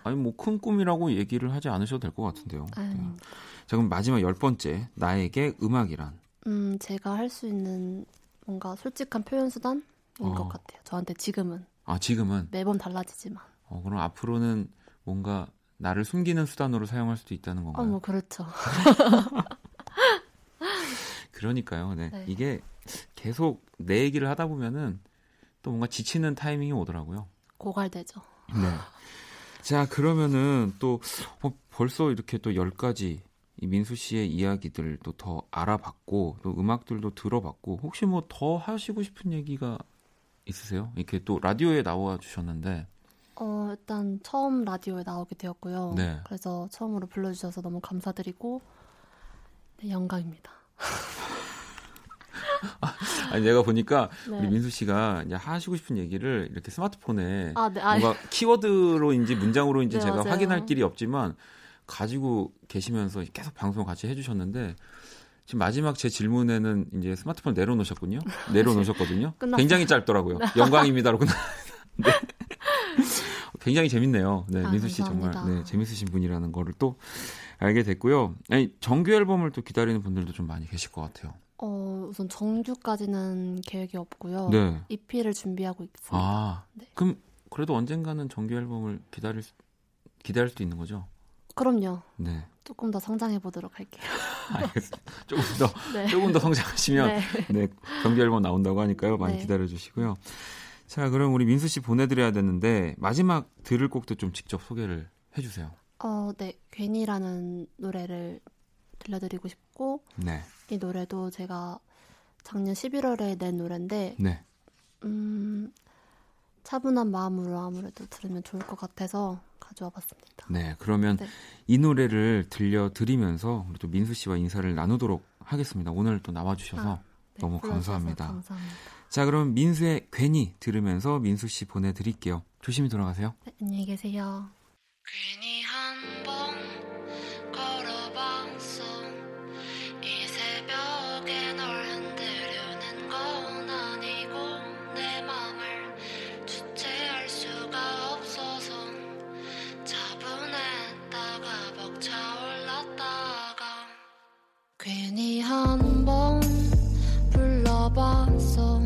아니 뭐 큰 꿈이라고 얘기를 하지 않으셔도 될 것 같은데요. 자, 그럼 마지막 10번째, 나에게 음악이란? 제가 할 수 있는 뭔가 솔직한 표현 수단인 것 같아요. 저한테 지금은. 아, 지금은? 매번 달라지지만. 그럼 앞으로는 뭔가 나를 숨기는 수단으로 사용할 수도 있다는 건가요? 뭐 그렇죠. 그러니까요. 네. 네. 이게 계속 내 얘기를 하다 보면은 또 뭔가 지치는 타이밍이 오더라고요. 고갈되죠. 네. 자, 그러면은 또 벌써 이렇게 또 10가지 이 민수 씨의 이야기들 또 더 알아봤고 또 음악들도 들어봤고 혹시 뭐 더 하시고 싶은 얘기가 있으세요? 이렇게 또 라디오에 나와 주셨는데 일단 처음 라디오에 나오게 되었고요. 네. 그래서 처음으로 불러주셔서 너무 감사드리고 네, 영광입니다. 아니, 내가 보니까 네. 우리 민수 씨가 이제 하시고 싶은 얘기를 이렇게 스마트폰에 네. 뭔가 키워드로인지 문장으로인지 네, 제가 맞아요. 확인할 길이 없지만 가지고 계시면서 계속 방송 같이 해주셨는데 지금 마지막 제 질문에는 이제 스마트폰 내려놓으셨거든요. 굉장히 짧더라고요. 영광입니다로 끝났습니다. 네. 굉장히 재밌네요. 네, 민수 씨 정말 네, 재밌으신 분이라는 거를 또 알게 됐고요. 아니, 정규 앨범을 또 기다리는 분들도 좀 많이 계실 것 같아요. 우선 정규까지는 계획이 없고요. 네. EP를 준비하고 있습니다. 네. 그럼 그래도 언젠가는 정규 앨범을 기다릴 수도 있는 거죠? 그럼요. 네. 조금 더 성장해 보도록 할게요. 알겠습니다. 네. 조금 더 성장하시면 네, 정규 앨범 나온다고 하니까요. 많이 기다려 주시고요. 자, 그럼 우리 민수 씨 보내드려야 되는데 마지막 들을 곡도 좀 직접 소개를 해주세요. 네, 괜히라는 노래를 들려드리고 싶고 네. 이 노래도 제가 작년 11월에 낸 노래인데 네. 차분한 마음으로 아무래도 들으면 좋을 것 같아서 가져와 봤습니다. 네, 그러면 이 노래를 들려드리면서 우리 또 민수 씨와 인사를 나누도록 하겠습니다. 오늘 또 나와주셔서 너무 감사합니다. 감사합니다. 자, 그럼 민수의 괜히 들으면서 민수 씨 보내드릴게요. 조심히 돌아가세요. 네, 안녕히 계세요. 괜히 한번 걸어봤어. 이 새벽에 널 흔들려는 건 아니고 괜히 한번 불러봤어.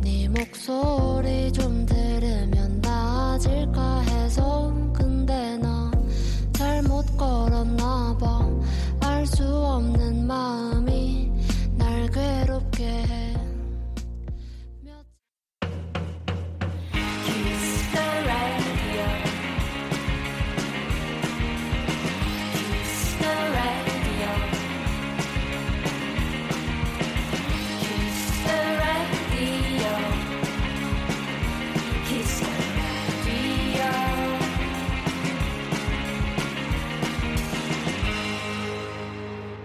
네 목소리 좀 들으면 나아질까 해서. 근데 나 잘못 걸었나 봐. 알 수 없는 마음이 날 괴롭게 해.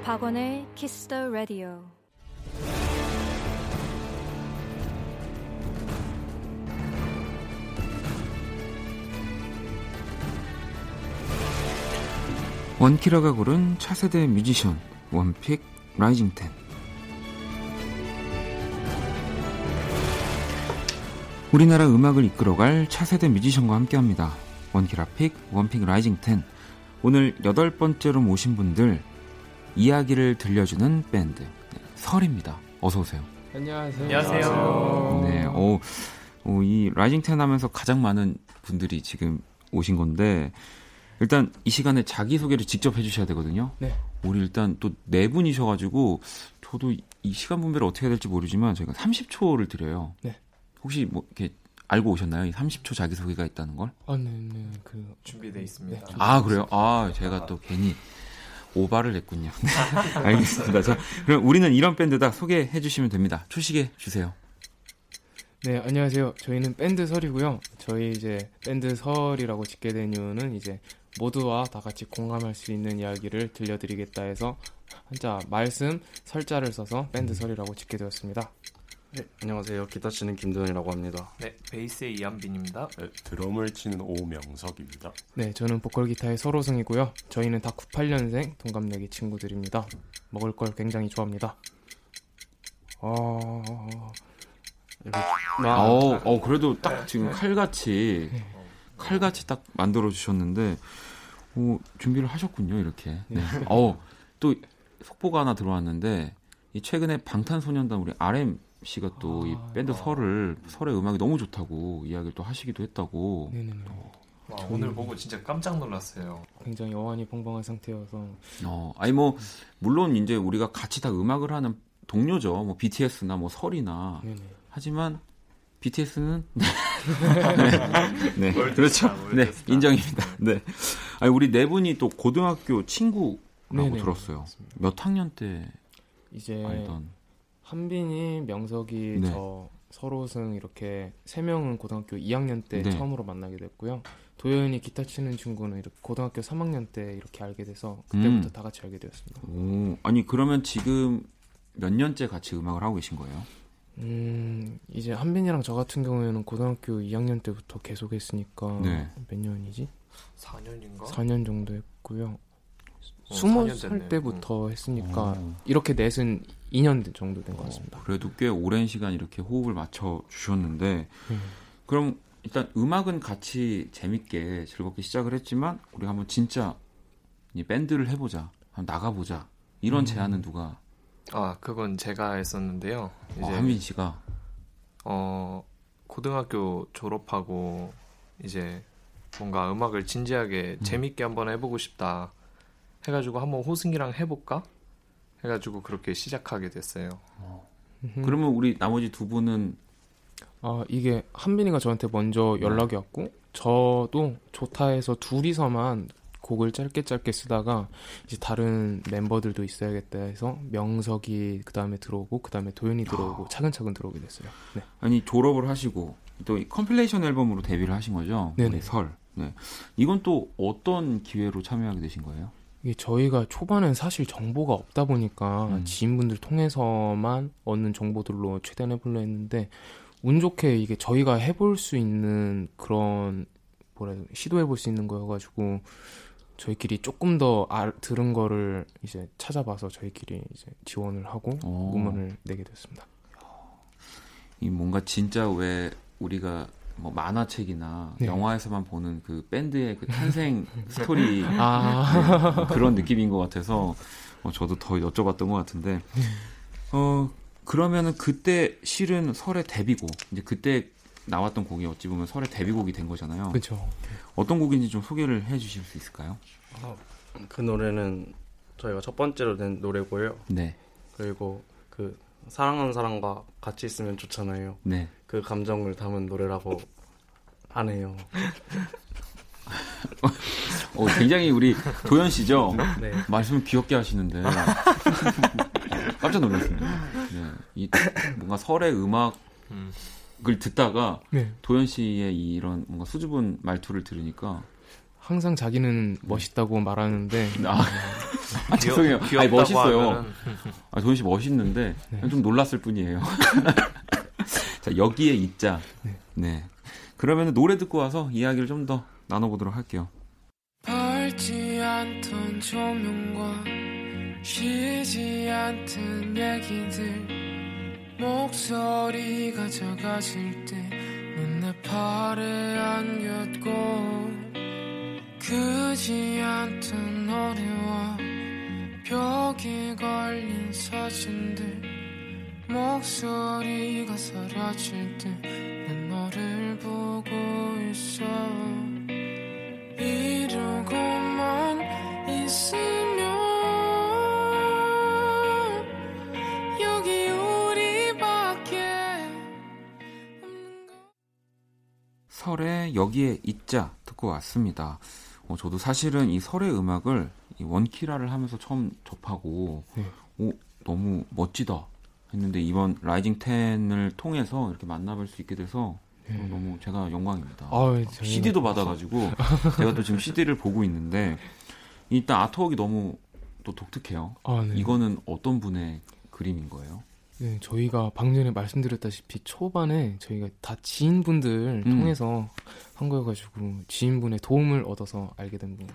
박원의 Kiss the Radio. 원키라가 고른 차세대 뮤지션 원픽 라이징 텐. 우리나라 음악을 이끌어갈 차세대 뮤지션과 함께합니다. 원키라 픽 원픽 라이징 텐. 오늘 8번째로 모신 분들. 이야기를 들려주는 밴드 설입니다. 어서 오세요. 안녕하세요. 안녕하세요. 네, 이 라이징 텐 하면서 가장 많은 분들이 지금 오신 건데 일단 이 시간에 자기 소개를 직접 해주셔야 되거든요. 네. 우리 일단 또 네 분이셔가지고 저도 이 시간 분배를 어떻게 해야 될지 모르지만 저희가 30초를 드려요. 네. 혹시 뭐 이렇게 알고 오셨나요? 이 30초 자기 소개가 있다는 걸? 아, 네, 그 준비돼 있습니다. 네, 아, 그래요? 아, 제가 또 괜히. 오바를 했군요. 알겠습니다. 자, 그럼 우리는 이런 밴드다 소개해 주시면 됩니다. 초식해 주세요. 네, 안녕하세요. 저희는 밴드 설이고요. 저희 이제 밴드 설이라고 짓게 된 이유는 이제 모두와 다 같이 공감할 수 있는 이야기를 들려드리겠다 해서 한자 말씀 설자를 써서 밴드 설이라고 짓게 되었습니다. 네, 안녕하세요. 기타 치는 김도현이라고 합니다. 네, 베이스의 이한빈입니다. 네, 드럼을 치는 오명석입니다. 네, 저는 보컬 기타의 서로승이고요. 저희는 다 98년생 동갑내기 친구들입니다. 먹을 걸 굉장히 좋아합니다. 그래도 딱 지금 칼같이 딱 만들어 주셨는데 준비를 하셨군요, 이렇게. 네. 또 속보가 하나 들어왔는데 이 최근에 방탄소년단 우리 RM 씨가 또 이 밴드 설의 음악이 너무 좋다고 이야기를 또 하시기도 했다고. 네네네. 오늘 보고 진짜 깜짝 놀랐어요. 굉장히 어안이 벙벙한 상태여서. 아니 뭐 물론 이제 우리가 같이 다 음악을 하는 동료죠. 뭐 BTS나 뭐 설이나. 네네. 하지만 BTS는 네. 그렇죠. 네, 인정입니다. 네. 아니 우리 네 분이 또 고등학교 친구라고 네네. 들었어요. 맞습니다. 몇 학년 때 이제 알던. 한빈이, 명석이, 네. 저, 서로승 이렇게 세 명은 고등학교 2학년 때 네. 처음으로 만나게 됐고요. 도현이 기타 치는 친구는 이렇게 고등학교 3학년 때 이렇게 알게 돼서 그때부터 다 같이 알게 되었습니다. 오, 아니 그러면 지금 몇 년째 같이 음악을 하고 계신 거예요? 이제 한빈이랑 저 같은 경우에는 고등학교 2학년 때부터 계속 했으니까 네. 몇 년이지? 4년인가? 4년 정도 했고요. 20살 때부터 했으니까 이렇게 넷은 2년 정도 된 것 같습니다. 그래도 꽤 오랜 시간 이렇게 호흡을 맞춰 주셨는데 그럼 일단 음악은 같이 재밌게 즐겁게 시작을 했지만 우리 한번 진짜 이 밴드를 해보자, 한번 나가보자 이런 제안은 누가? 아, 그건 제가 했었는데요. 이제 한민 씨가 고등학교 졸업하고 이제 뭔가 음악을 진지하게 재밌게 한번 해보고 싶다 해가지고 한번 호승이랑 해볼까? 해가지고 그렇게 시작하게 됐어요. 그러면 우리 나머지 두 분은 이게 한빈이가 저한테 먼저 연락이 왔고 저도 좋다 해서 둘이서만 곡을 짧게 쓰다가 이제 다른 멤버들도 있어야겠다 해서 명석이 그 다음에 들어오고 그 다음에 도현이 들어오고 차근차근 들어오게 됐어요. 네. 아니 졸업을 하시고 또 이 컴필레이션 앨범으로 데뷔를 하신 거죠? 네네. 설. 네. 이건 또 어떤 기회로 참여하게 되신 거예요? 이게 저희가 초반엔 사실 정보가 없다 보니까 지인분들 통해서만 얻는 정보들로 최대한 해보려 했는데 운 좋게 이게 저희가 해볼 수 있는 그런 시도해볼 수 있는 거여가지고 저희끼리 조금 더 들은 거를 이제 찾아봐서 저희끼리 이제 지원을 하고 음원을 내게 됐습니다. 이 뭔가 진짜 왜 우리가 뭐 만화책이나 네. 영화에서만 보는 그 밴드의 그 탄생 스토리 그런 느낌인 것 같아서 저도 더 여쭤봤던 것 같은데 그러면은 그때 실은 설의 데뷔곡 이제 그때 나왔던 곡이 어찌 보면 설의 데뷔곡이 된 거잖아요. 그렇죠. 어떤 곡인지 좀 소개를 해주실 수 있을까요? 그 노래는 저희가 첫 번째로 낸 노래고요. 네. 그리고 그 사랑하는 사람과 같이 있으면 좋잖아요. 네. 그 감정을 담은 노래라고 하네요. 굉장히 우리 도현 씨죠? 네. 말씀을 귀엽게 하시는데 깜짝 놀랐습니다. 네. 뭔가 설의 음악을 듣다가 네. 도현 씨의 이런 뭔가 수줍은 말투를 들으니까 항상 자기는 멋있다고 말하는데 죄송해요. 아니, 멋있어요. 하면은... 도현 씨 멋있는데 네. 좀 놀랐을 뿐이에요. 자, 여기에 있자. 네. 네. 그러면 노래 듣고 와서 이야기를 좀 더 나눠보도록 할게요. 밝지 않던 조명과 쉬지 않던 얘기들 목소리가 작아질 때 눈에 팔에 안겼고 크지 않던 노래와 벽에 걸린 사진들 목소리가 사라질 때 난 너를 보고 있어 이러고만 있으면 여기 우리밖에 없는 것 설에 여기에 있자 듣고 왔습니다. 저도 사실은 이 설의 음악을 이 원키라를 하면서 처음 접하고 너무 멋지다 했는데 이번 라이징 10을 통해서 이렇게 만나볼 수 있게 돼서 너무 제가 영광입니다. CD도 받아가지고 제가 또 지금 CD를 보고 있는데 일단 아트웍이 너무 또 독특해요. 네. 이거는 어떤 분의 그림인 거예요? 네, 저희가 방금 전에 말씀드렸다시피 초반에 저희가 다 지인분들 통해서 한 거여가지고 지인분의 도움을 얻어서 알게 된 분.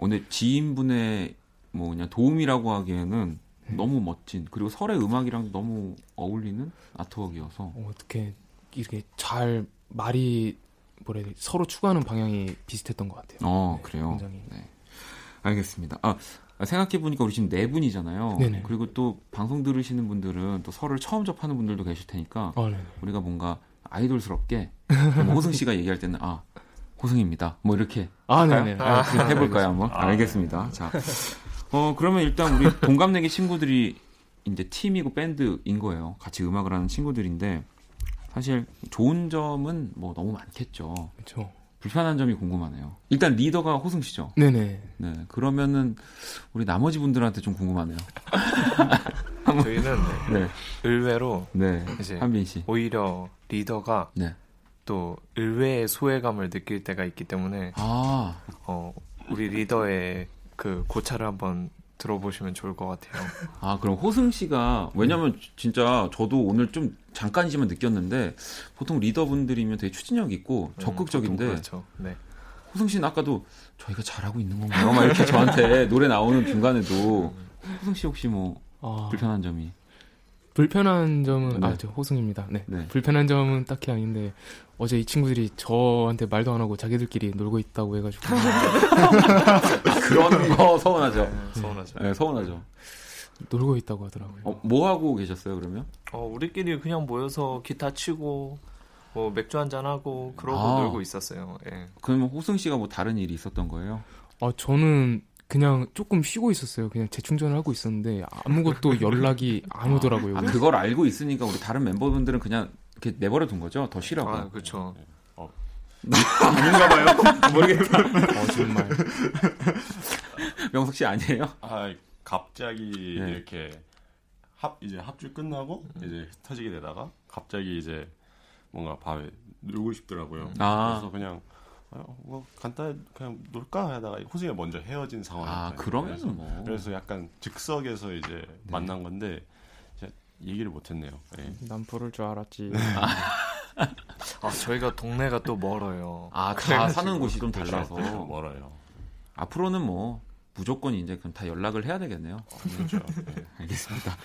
근데 지인분의 뭐 그냥 도움이라고 하기에는 너무 멋진 그리고 설의 음악이랑 너무 어울리는 아트웍이어서 어떻게 이렇게 잘 말이 서로 추구하는 방향이 비슷했던 것 같아요. 그래요. 굉장히. 네. 알겠습니다. 생각해보니까 우리 지금 네 분이잖아요. 네네. 그리고 또 방송 들으시는 분들은 또 설을 처음 접하는 분들도 계실 테니까 우리가 뭔가 아이돌스럽게 호승 씨가 얘기할 때는 호승입니다. 뭐 이렇게 네네. 해볼까요 한번? 알겠습니다. 자. 그러면 일단 우리 동갑내기 친구들이 이제 팀이고 밴드인 거예요. 같이 음악을 하는 친구들인데 사실 좋은 점은 뭐 너무 많겠죠. 그렇죠. 불편한 점이 궁금하네요. 일단 리더가 호승 씨죠. 네네. 네. 그러면은 우리 나머지 분들한테 좀 궁금하네요. 저희는 네. 의외로 이제 한빈 씨 오히려 리더가 또 의외의 소외감을 느낄 때가 있기 때문에 우리 리더의 그 고찰을 한번 들어보시면 좋을 것 같아요. 그럼 호승 씨가 왜냐면 진짜 저도 오늘 좀 잠깐이지만 느꼈는데 보통 리더분들이면 되게 추진력 있고 적극적인데 그렇죠. 네. 호승 씨는 아까도 저희가 잘하고 있는 건가요? 막 이렇게 저한테 노래 나오는 중간에도 호승 씨 혹시 뭐 불편한 점이? 불편한 점은 저 호승입니다. 네. 불편한 점은 딱히 아닌데 어제 이 친구들이 저한테 말도 안 하고 자기들끼리 놀고 있다고 해가지고 그런 거 서운하죠. 서운하죠. 놀고 있다고 하더라고요. 뭐 하고 계셨어요 그러면? 우리끼리 그냥 모여서 기타 치고 뭐 맥주 한잔 하고 그러고 놀고 있었어요. 예. 그러면 호승 씨가 뭐 다른 일이 있었던 거예요? 저는 그냥 조금 쉬고 있었어요. 그냥 재충전을 하고 있었는데 아무것도 연락이 안 오더라고요. 그걸 알고 있으니까 우리 다른 멤버분들은 그냥 이렇게 내버려 둔 거죠? 더 쉬라고. 그렇죠. 아닌가 봐요. 모르겠다. 정말. 명석 씨 아니에요? 갑자기 이렇게 합주 끝나고 이제 흩어지게 되다가 갑자기 이제 뭔가 밤에 놀고 싶더라고요. 그래서 그냥 간단히 그냥 놀까 하다가 호승이가 먼저 헤어진 상황이었어요. 그러면 뭐 그래서 약간 즉석에서 이제 만난 건데 얘기를 못했네요. 난 부를 줄 알았지. 저희가 동네가 또 멀어요. 다 사는 곳이 좀 달라서 멀어요. 앞으로는 뭐 무조건 이제 그럼 다 연락을 해야 되겠네요. 그렇죠. 네. 알겠습니다.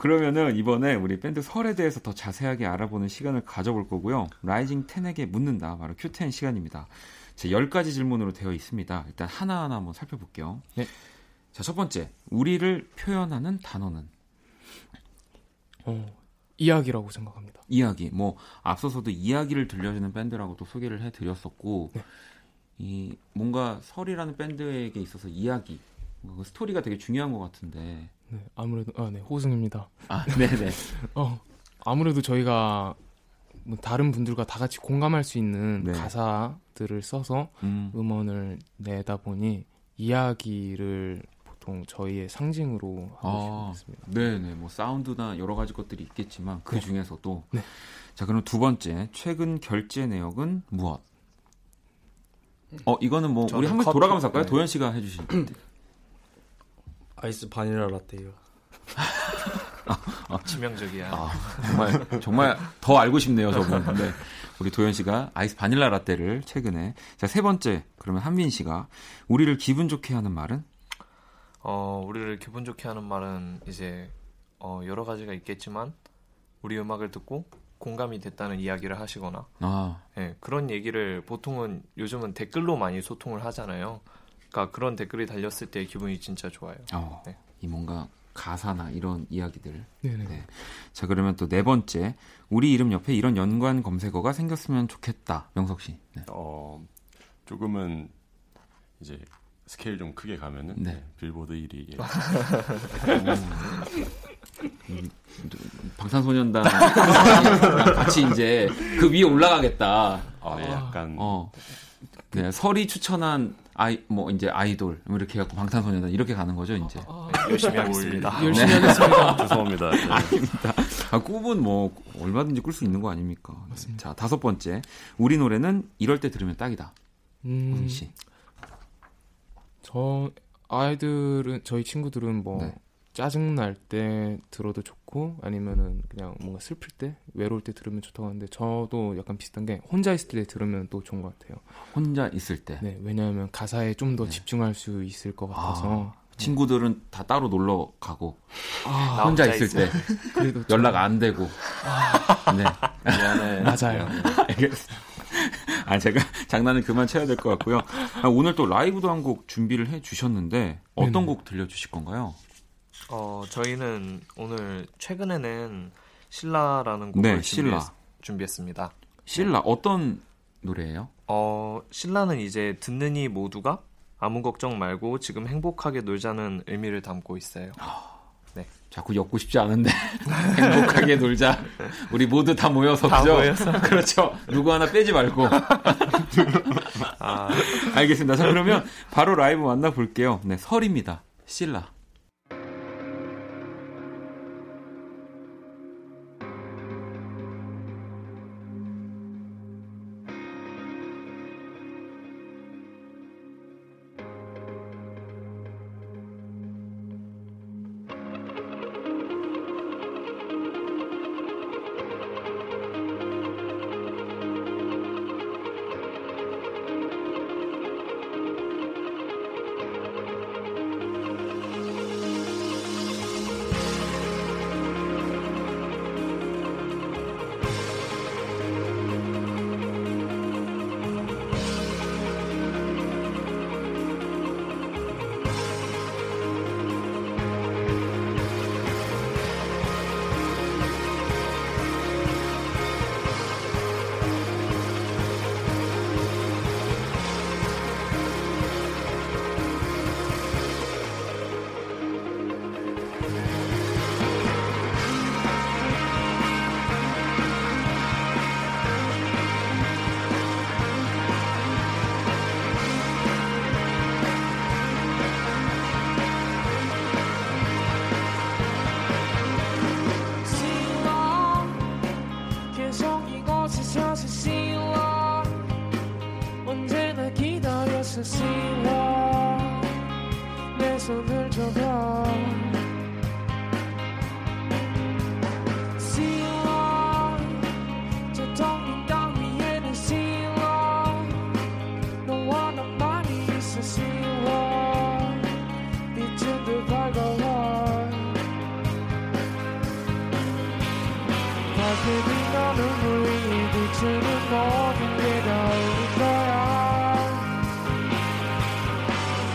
그러면은 이번에 우리 밴드 설에 대해서 더 자세하게 알아보는 시간을 가져볼 거고요. 라이징 10에게 묻는다. 바로 Q10 시간입니다. 제 10가지 질문으로 되어 있습니다. 일단 하나하나 한번 살펴볼게요. 네. 자, 첫 번째, 우리를 표현하는 단어는? 이야기라고 생각합니다. 이야기. 뭐 앞서서도 이야기를 들려주는 밴드라고 또 소개를 해드렸었고, 네. 이 뭔가 설이라는 밴드에게 있어서 이야기, 그 스토리가 되게 중요한 것 같은데. 네, 아무래도 호승입니다. 아, 네네. 아무래도 저희가 뭐 다른 분들과 다 같이 공감할 수 있는 네. 가사들을 써서 음원을 내다 보니 이야기를 보통 저희의 상징으로 하고 싶습니다. 네네, 뭐 사운드나 여러 가지 것들이 있겠지만 그 중에서도 네. 자, 그럼 두 번째, 최근 결제 내역은 무엇? 이거는 뭐 우리 한 번씩 돌아가면서 할까요? 도현 씨가 해주실 텐데. 아이스 바닐라 라떼요. 치명적이야. 정말 더 알고 싶네요, 저분. 네. 우리 도현 씨가 아이스 바닐라 라떼를 최근에. 자, 세 번째. 그러면 한민 씨가 우리를 기분 좋게 하는 말은? 우리를 기분 좋게 하는 말은 이제 여러 가지가 있겠지만 우리 음악을 듣고 공감이 됐다는 이야기를 하시거나 네, 그런 얘기를 보통은 요즘은 댓글로 많이 소통을 하잖아요. 그러니까 그런 댓글이 달렸을 때 기분이 진짜 좋아요. 네. 이 뭔가 가사나 이런 이야기들. 네. 자, 그러면 또 네 번째, 우리 이름 옆에 이런 연관 검색어가 생겼으면 좋겠다. 명석 씨. 네. 조금은 이제 스케일 좀 크게 가면은 네. 빌보드 1위. 방탄소년단 같이 이제 그 위에 올라가겠다. 약간. 네, 설이 추천한 이제 아이돌 이렇게 갖고 방탄소년단 이렇게 가는 거죠, 이제. 열심히 하겠습니다. 하겠습니다. 죄송합니다. 네. 아닙니다. 꿈은 뭐 얼마든지 꿀 수 있는 거 아닙니까? 맞습니다. 자, 다섯 번째, 우리 노래는 이럴 때 들으면 딱이다. 우승 씨. 저희 친구들은 뭐 네. 짜증 날 때 들어도 좋고 아니면은 그냥 뭔가 슬플 때 외로울 때 들으면 좋다고 하는데 저도 약간 비슷한 게 혼자 있을 때 들으면 또 좋은 것 같아요. 혼자 있을 때. 네, 왜냐하면 가사에 좀 더 네. 집중할 수 있을 것 같아서. 친구들은 다 따로 놀러 가고 혼자 있을 때 그래도 연락 안 되고. 네. 미안해. 맞아요. 제가 장난은 그만 쳐야 될 것 같고요. 오늘 또 라이브도 한 곡 준비를 해 주셨는데 어떤 네네. 곡 들려주실 건가요? 저희는 오늘 최근에는 신라라는 곡을 네, 준비했습니다. 신라. 네. 어떤 노래예요? 신라는 이제 듣는 이 모두가 아무 걱정 말고 지금 행복하게 놀자는 의미를 담고 있어요. 네. 자꾸 엮고 싶지 않은데 행복하게 놀자. 우리 모두 다 모여서 그죠? 그렇죠. 누구 하나 빼지 말고. 알겠습니다. 자, 그러면 바로 라이브 만나볼게요. 네, 설입니다. 신라.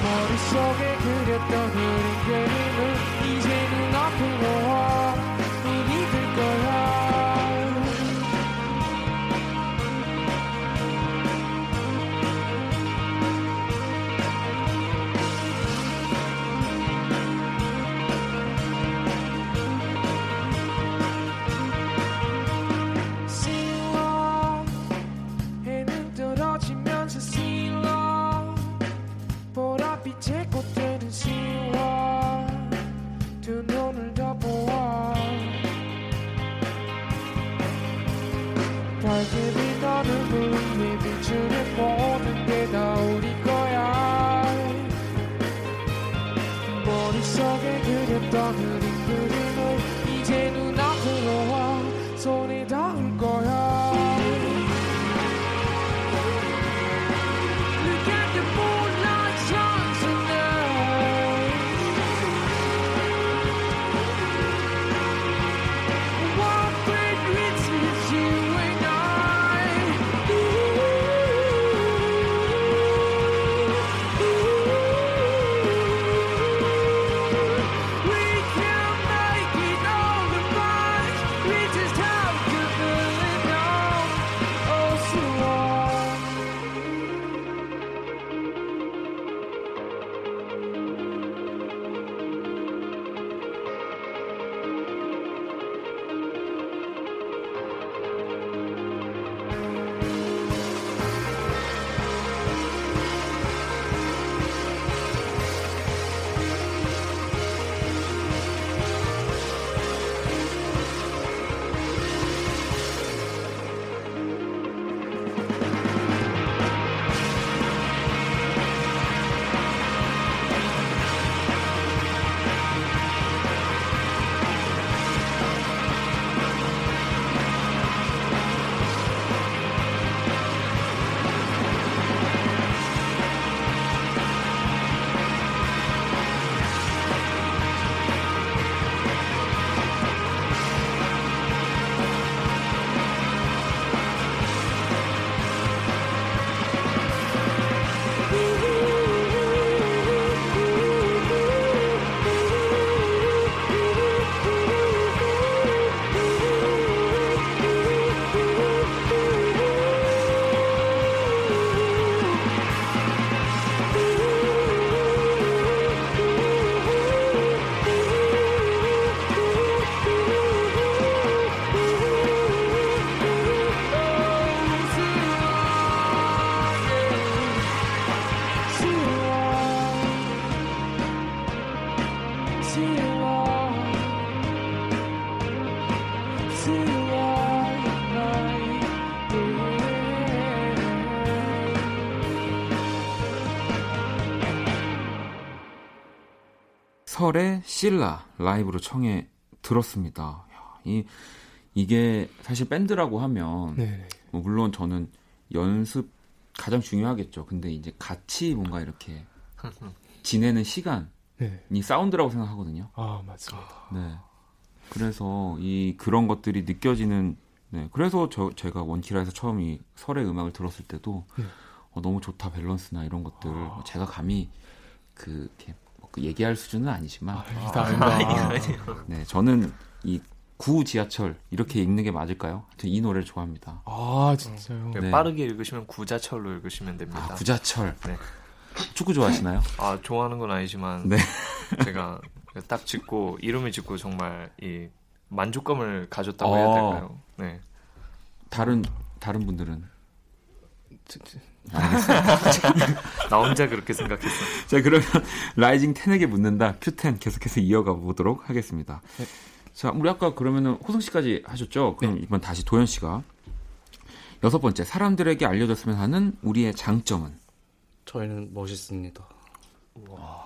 머릿속에 그렸던 그린 그림은 이제 눈앞으로 눈이 들 거야. 밝게 너를 부르니 비추는 모든 게 다 우리 거야. 머릿속에 그렸던 그림 그림을 이제 눈앞으로 와 손에 닿을 거야. Look at the moonlight shines tonight. What great rhythm is you. 설의 신라 라이브로 청해 들었습니다. 이게 사실 밴드라고 하면 네네. 물론 저는 연습 가장 중요하겠죠. 근데 이제 같이 뭔가 이렇게 지내는 시간이 네네. 사운드라고 생각하거든요. 아 맞습니다. 네. 그래서 그런 것들이 느껴지는. 네. 그래서 제가 원키라에서 처음 이 설의 음악을 들었을 때도 네. 너무 좋다 밸런스나 이런 것들 아. 제가 감히 그렇게 얘기할 수준은 아니지만 네, 저는 이 구지하철 이렇게 읽는 게 맞을까요? 이 노래를 좋아합니다. 아 진짜요? 네. 빠르게 읽으시면 구자철로 읽으시면 됩니다. 아, 구자철. 네. 축구 좋아하시나요? 아 좋아하는 건 아니지만 네. 제가 딱 짓고 이름을 짓고 정말 이 만족감을 가졌다고 해야 될까요? 네. 다른 분들은 나 혼자 그렇게 생각했어. 자, 그러면 라이징 10에게 묻는다 Q10 계속해서 이어가 보도록 하겠습니다. 네. 자, 우리 아까 그러면은 호성 씨까지 하셨죠? 그럼 네. 이번 다시 도현 씨가 6번째 사람들에게 알려줬으면 하는 우리의 장점은? 저희는 멋있습니다. 와.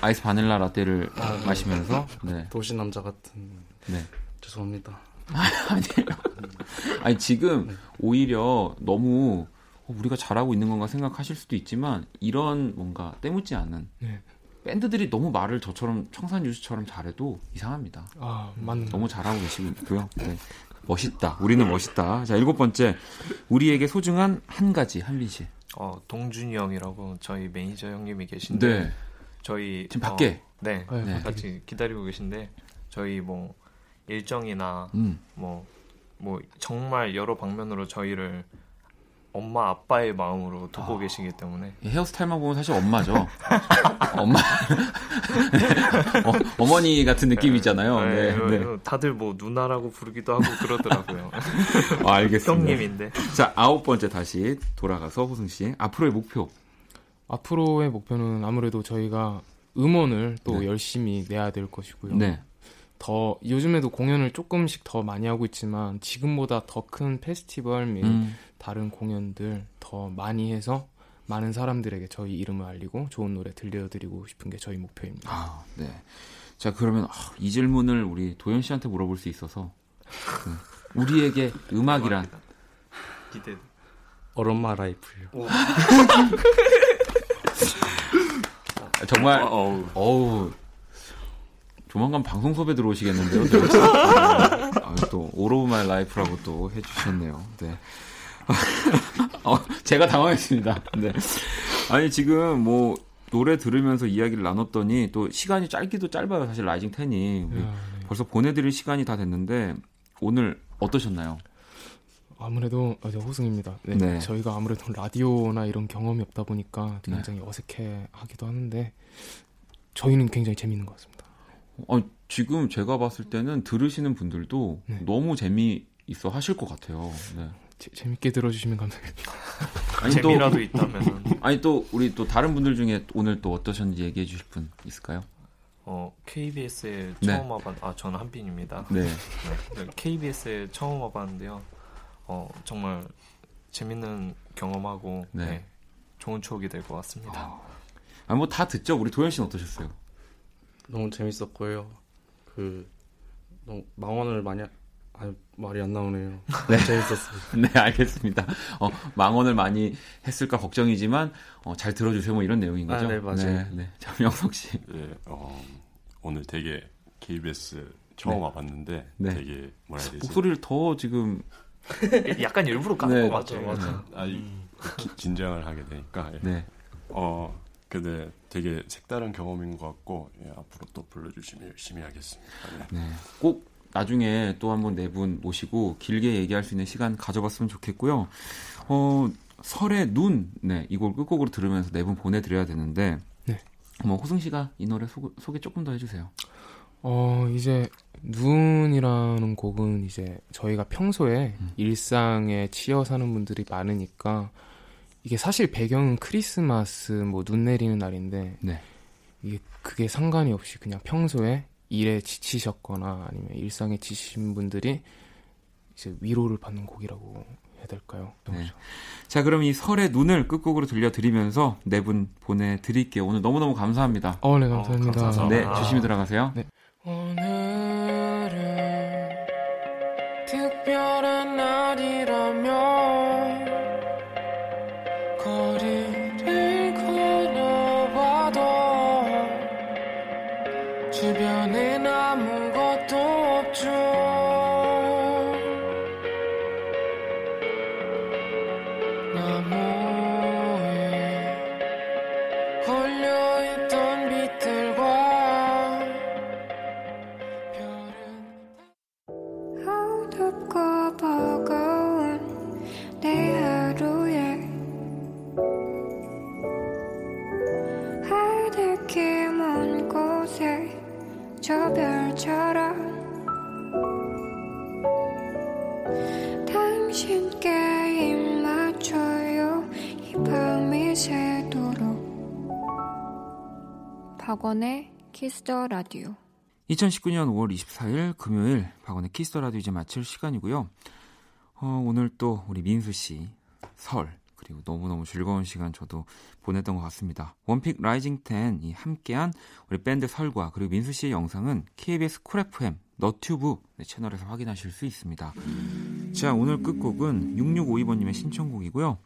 아이스 바닐라 라떼를 마시면서 네. 도시 남자 같은. 네. 죄송합니다. 아니에요. 아니 지금 네. 오히려 너무 우리가 잘하고 있는 건가 생각하실 수도 있지만 이런 뭔가 때묻지 않은 네. 밴드들이 너무 말을 저처럼 청산유수처럼 잘해도 이상합니다. 아 맞네. 너무 잘하고 계시고요. 네. 멋있다. 우리는 멋있다. 자 7번째 우리에게 소중한 한 가지 한빈 씨. 동준이 형이라고 저희 매니저 형님이 계신데 네. 저희 지금 밖에 네, 네 같이 기다리고 계신데 저희 뭐 일정이나 뭐 정말 여러 방면으로 저희를 엄마 아빠의 마음으로 두고 계시기 때문에 헤어스타일만 보면 사실 엄마죠. 엄마 어머니 같은 느낌이잖아요. 네, 네, 네. 다들 뭐 누나라고 부르기도 하고 그러더라고요. 알겠습니다. 형님인데. 자 9번째 다시 돌아가서 호승 씨 앞으로의 목표. 앞으로의 목표는 아무래도 저희가 음원을 또 네. 열심히 내야 될 것이고요. 네. 더 요즘에도 공연을 조금씩 더 많이 하고 있지만 지금보다 더 큰 페스티벌 및 다른 공연들 더 많이 해서 많은 사람들에게 저희 이름을 알리고 좋은 노래 들려드리고 싶은 게 저희 목표입니다. 아, 네. 자 그러면 이 질문을 우리 도현 씨한테 물어볼 수 있어서 우리에게 음악이란 기대 얼음마 라이프요. 정말 어우. 조만간 방송 섭외 들어오시겠는데요. 또 All of My Life라고 또 해주셨네요. 네. 제가 당황했습니다. 네. 아니 지금 뭐 노래 들으면서 이야기를 나눴더니 또 시간이 짧기도 짧아요. 사실 라이징 10이 벌써 보내드릴 시간이 다 됐는데 오늘 어떠셨나요? 아무래도 호승입니다. 네. 네. 저희가 아무래도 라디오나 이런 경험이 없다 보니까 굉장히 네. 어색해하기도 하는데 저희는 굉장히 재밌는 것 같습니다. 지금 제가 봤을 때는 들으시는 분들도 네. 너무 재미있어 하실 것 같아요. 네. 재밌게 들어주시면 감사합니다. 재미라도 있다면. 아니 또 우리 또 다른 분들 중에 오늘 또 어떠셨는지 얘기해 주실 분 있을까요? KBS에 처음 네. 와봤는데 저는 한빈입니다. 네. 네. KBS에 처음 와봤는데요. 정말 재밌는 경험하고 네. 네. 좋은 추억이 될 것 같습니다. 뭐 다 듣죠. 우리 도현 씨는 어떠셨어요? 너무 재밌었고요. 너무 망언을 많이 말이 안 나오네요. 네. 재밌었습니다. 네, 알겠습니다. 망언을 많이 했을까 걱정이지만 잘 들어주세요. 뭐 이런 내용인 거죠? 네, 맞아요. 네, 네. 정영석 씨. 네, 오늘 되게 KBS 처음 네. 와봤는데 네. 되게 뭐라 해야 되지? 목소리를 더 지금 약간 일부러 까는 거 같아요. 맞아요. 긴장을 하게 되니까. 네. 근데 되게 색다른 경험인 것 같고 앞으로 또 불러주시면 열심히 하겠습니다. 네, 꼭 나중에 또 한번 네 분 모시고 길게 얘기할 수 있는 시간 가져봤으면 좋겠고요. 설의 눈, 네 이걸 끝곡으로 들으면서 네 분 보내드려야 되는데, 네. 호승 씨가 이 노래 소개 조금 더 해주세요. 이제 눈이라는 곡은 이제 저희가 평소에 일상에 치여 사는 분들이 많으니까. 이게 사실 배경은 크리스마스 뭐 눈 내리는 날인데 네. 이게 그게 상관이 없이 그냥 평소에 일에 지치셨거나 아니면 일상에 지치신 분들이 이제 위로를 받는 곡이라고 해야 될까요? 네. 자 그럼 이 설의 눈을 끝곡으로 들려드리면서 네 분 보내드릴게요. 오늘 너무너무 감사합니다. 네 감사합니다. 감사합니다. 네 조심히 들어가세요. 네. 오늘은 특별한 날이라며 거리를 걸어봐도 주변엔 아무것도 없죠. 나무에 걸려있던 빛들과 별은 어둡고 버거운 내 하루에 하늘게 먼 곳에 저 별처럼 당신께 입 맞춰요 이 밤이 새도록 박원의 키스 더 라디오 2019년 5월 24일 금요일 박원의 키스 더 라디오 이제 마칠 시간이고요. 오늘 또 우리 민수 씨 설 그리고 너무너무 즐거운 시간 저도 보냈던 것 같습니다. 원픽 라이징 10이 함께한 우리 밴드 설과 그리고 민수 씨의 영상은 KBS 쿨 FM 너튜브 채널에서 확인하실 수 있습니다. 자 오늘 끝곡은 6652번님의 신청곡이고요.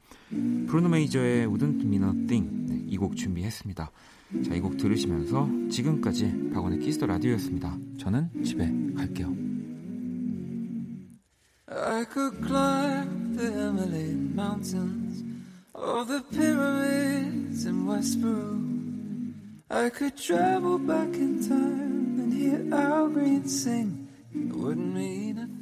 브루노 메이저의 Wouldn't Mean a Thing 네, 이 곡 준비했습니다. 자 이 곡 들으시면서 지금까지 박원의 키스 더 라디오였습니다. 저는 집에 갈게요. I could climb the Himalayan mountains all the pyramids in Westboro. I could travel back in time and hear our green sing. It wouldn't mean a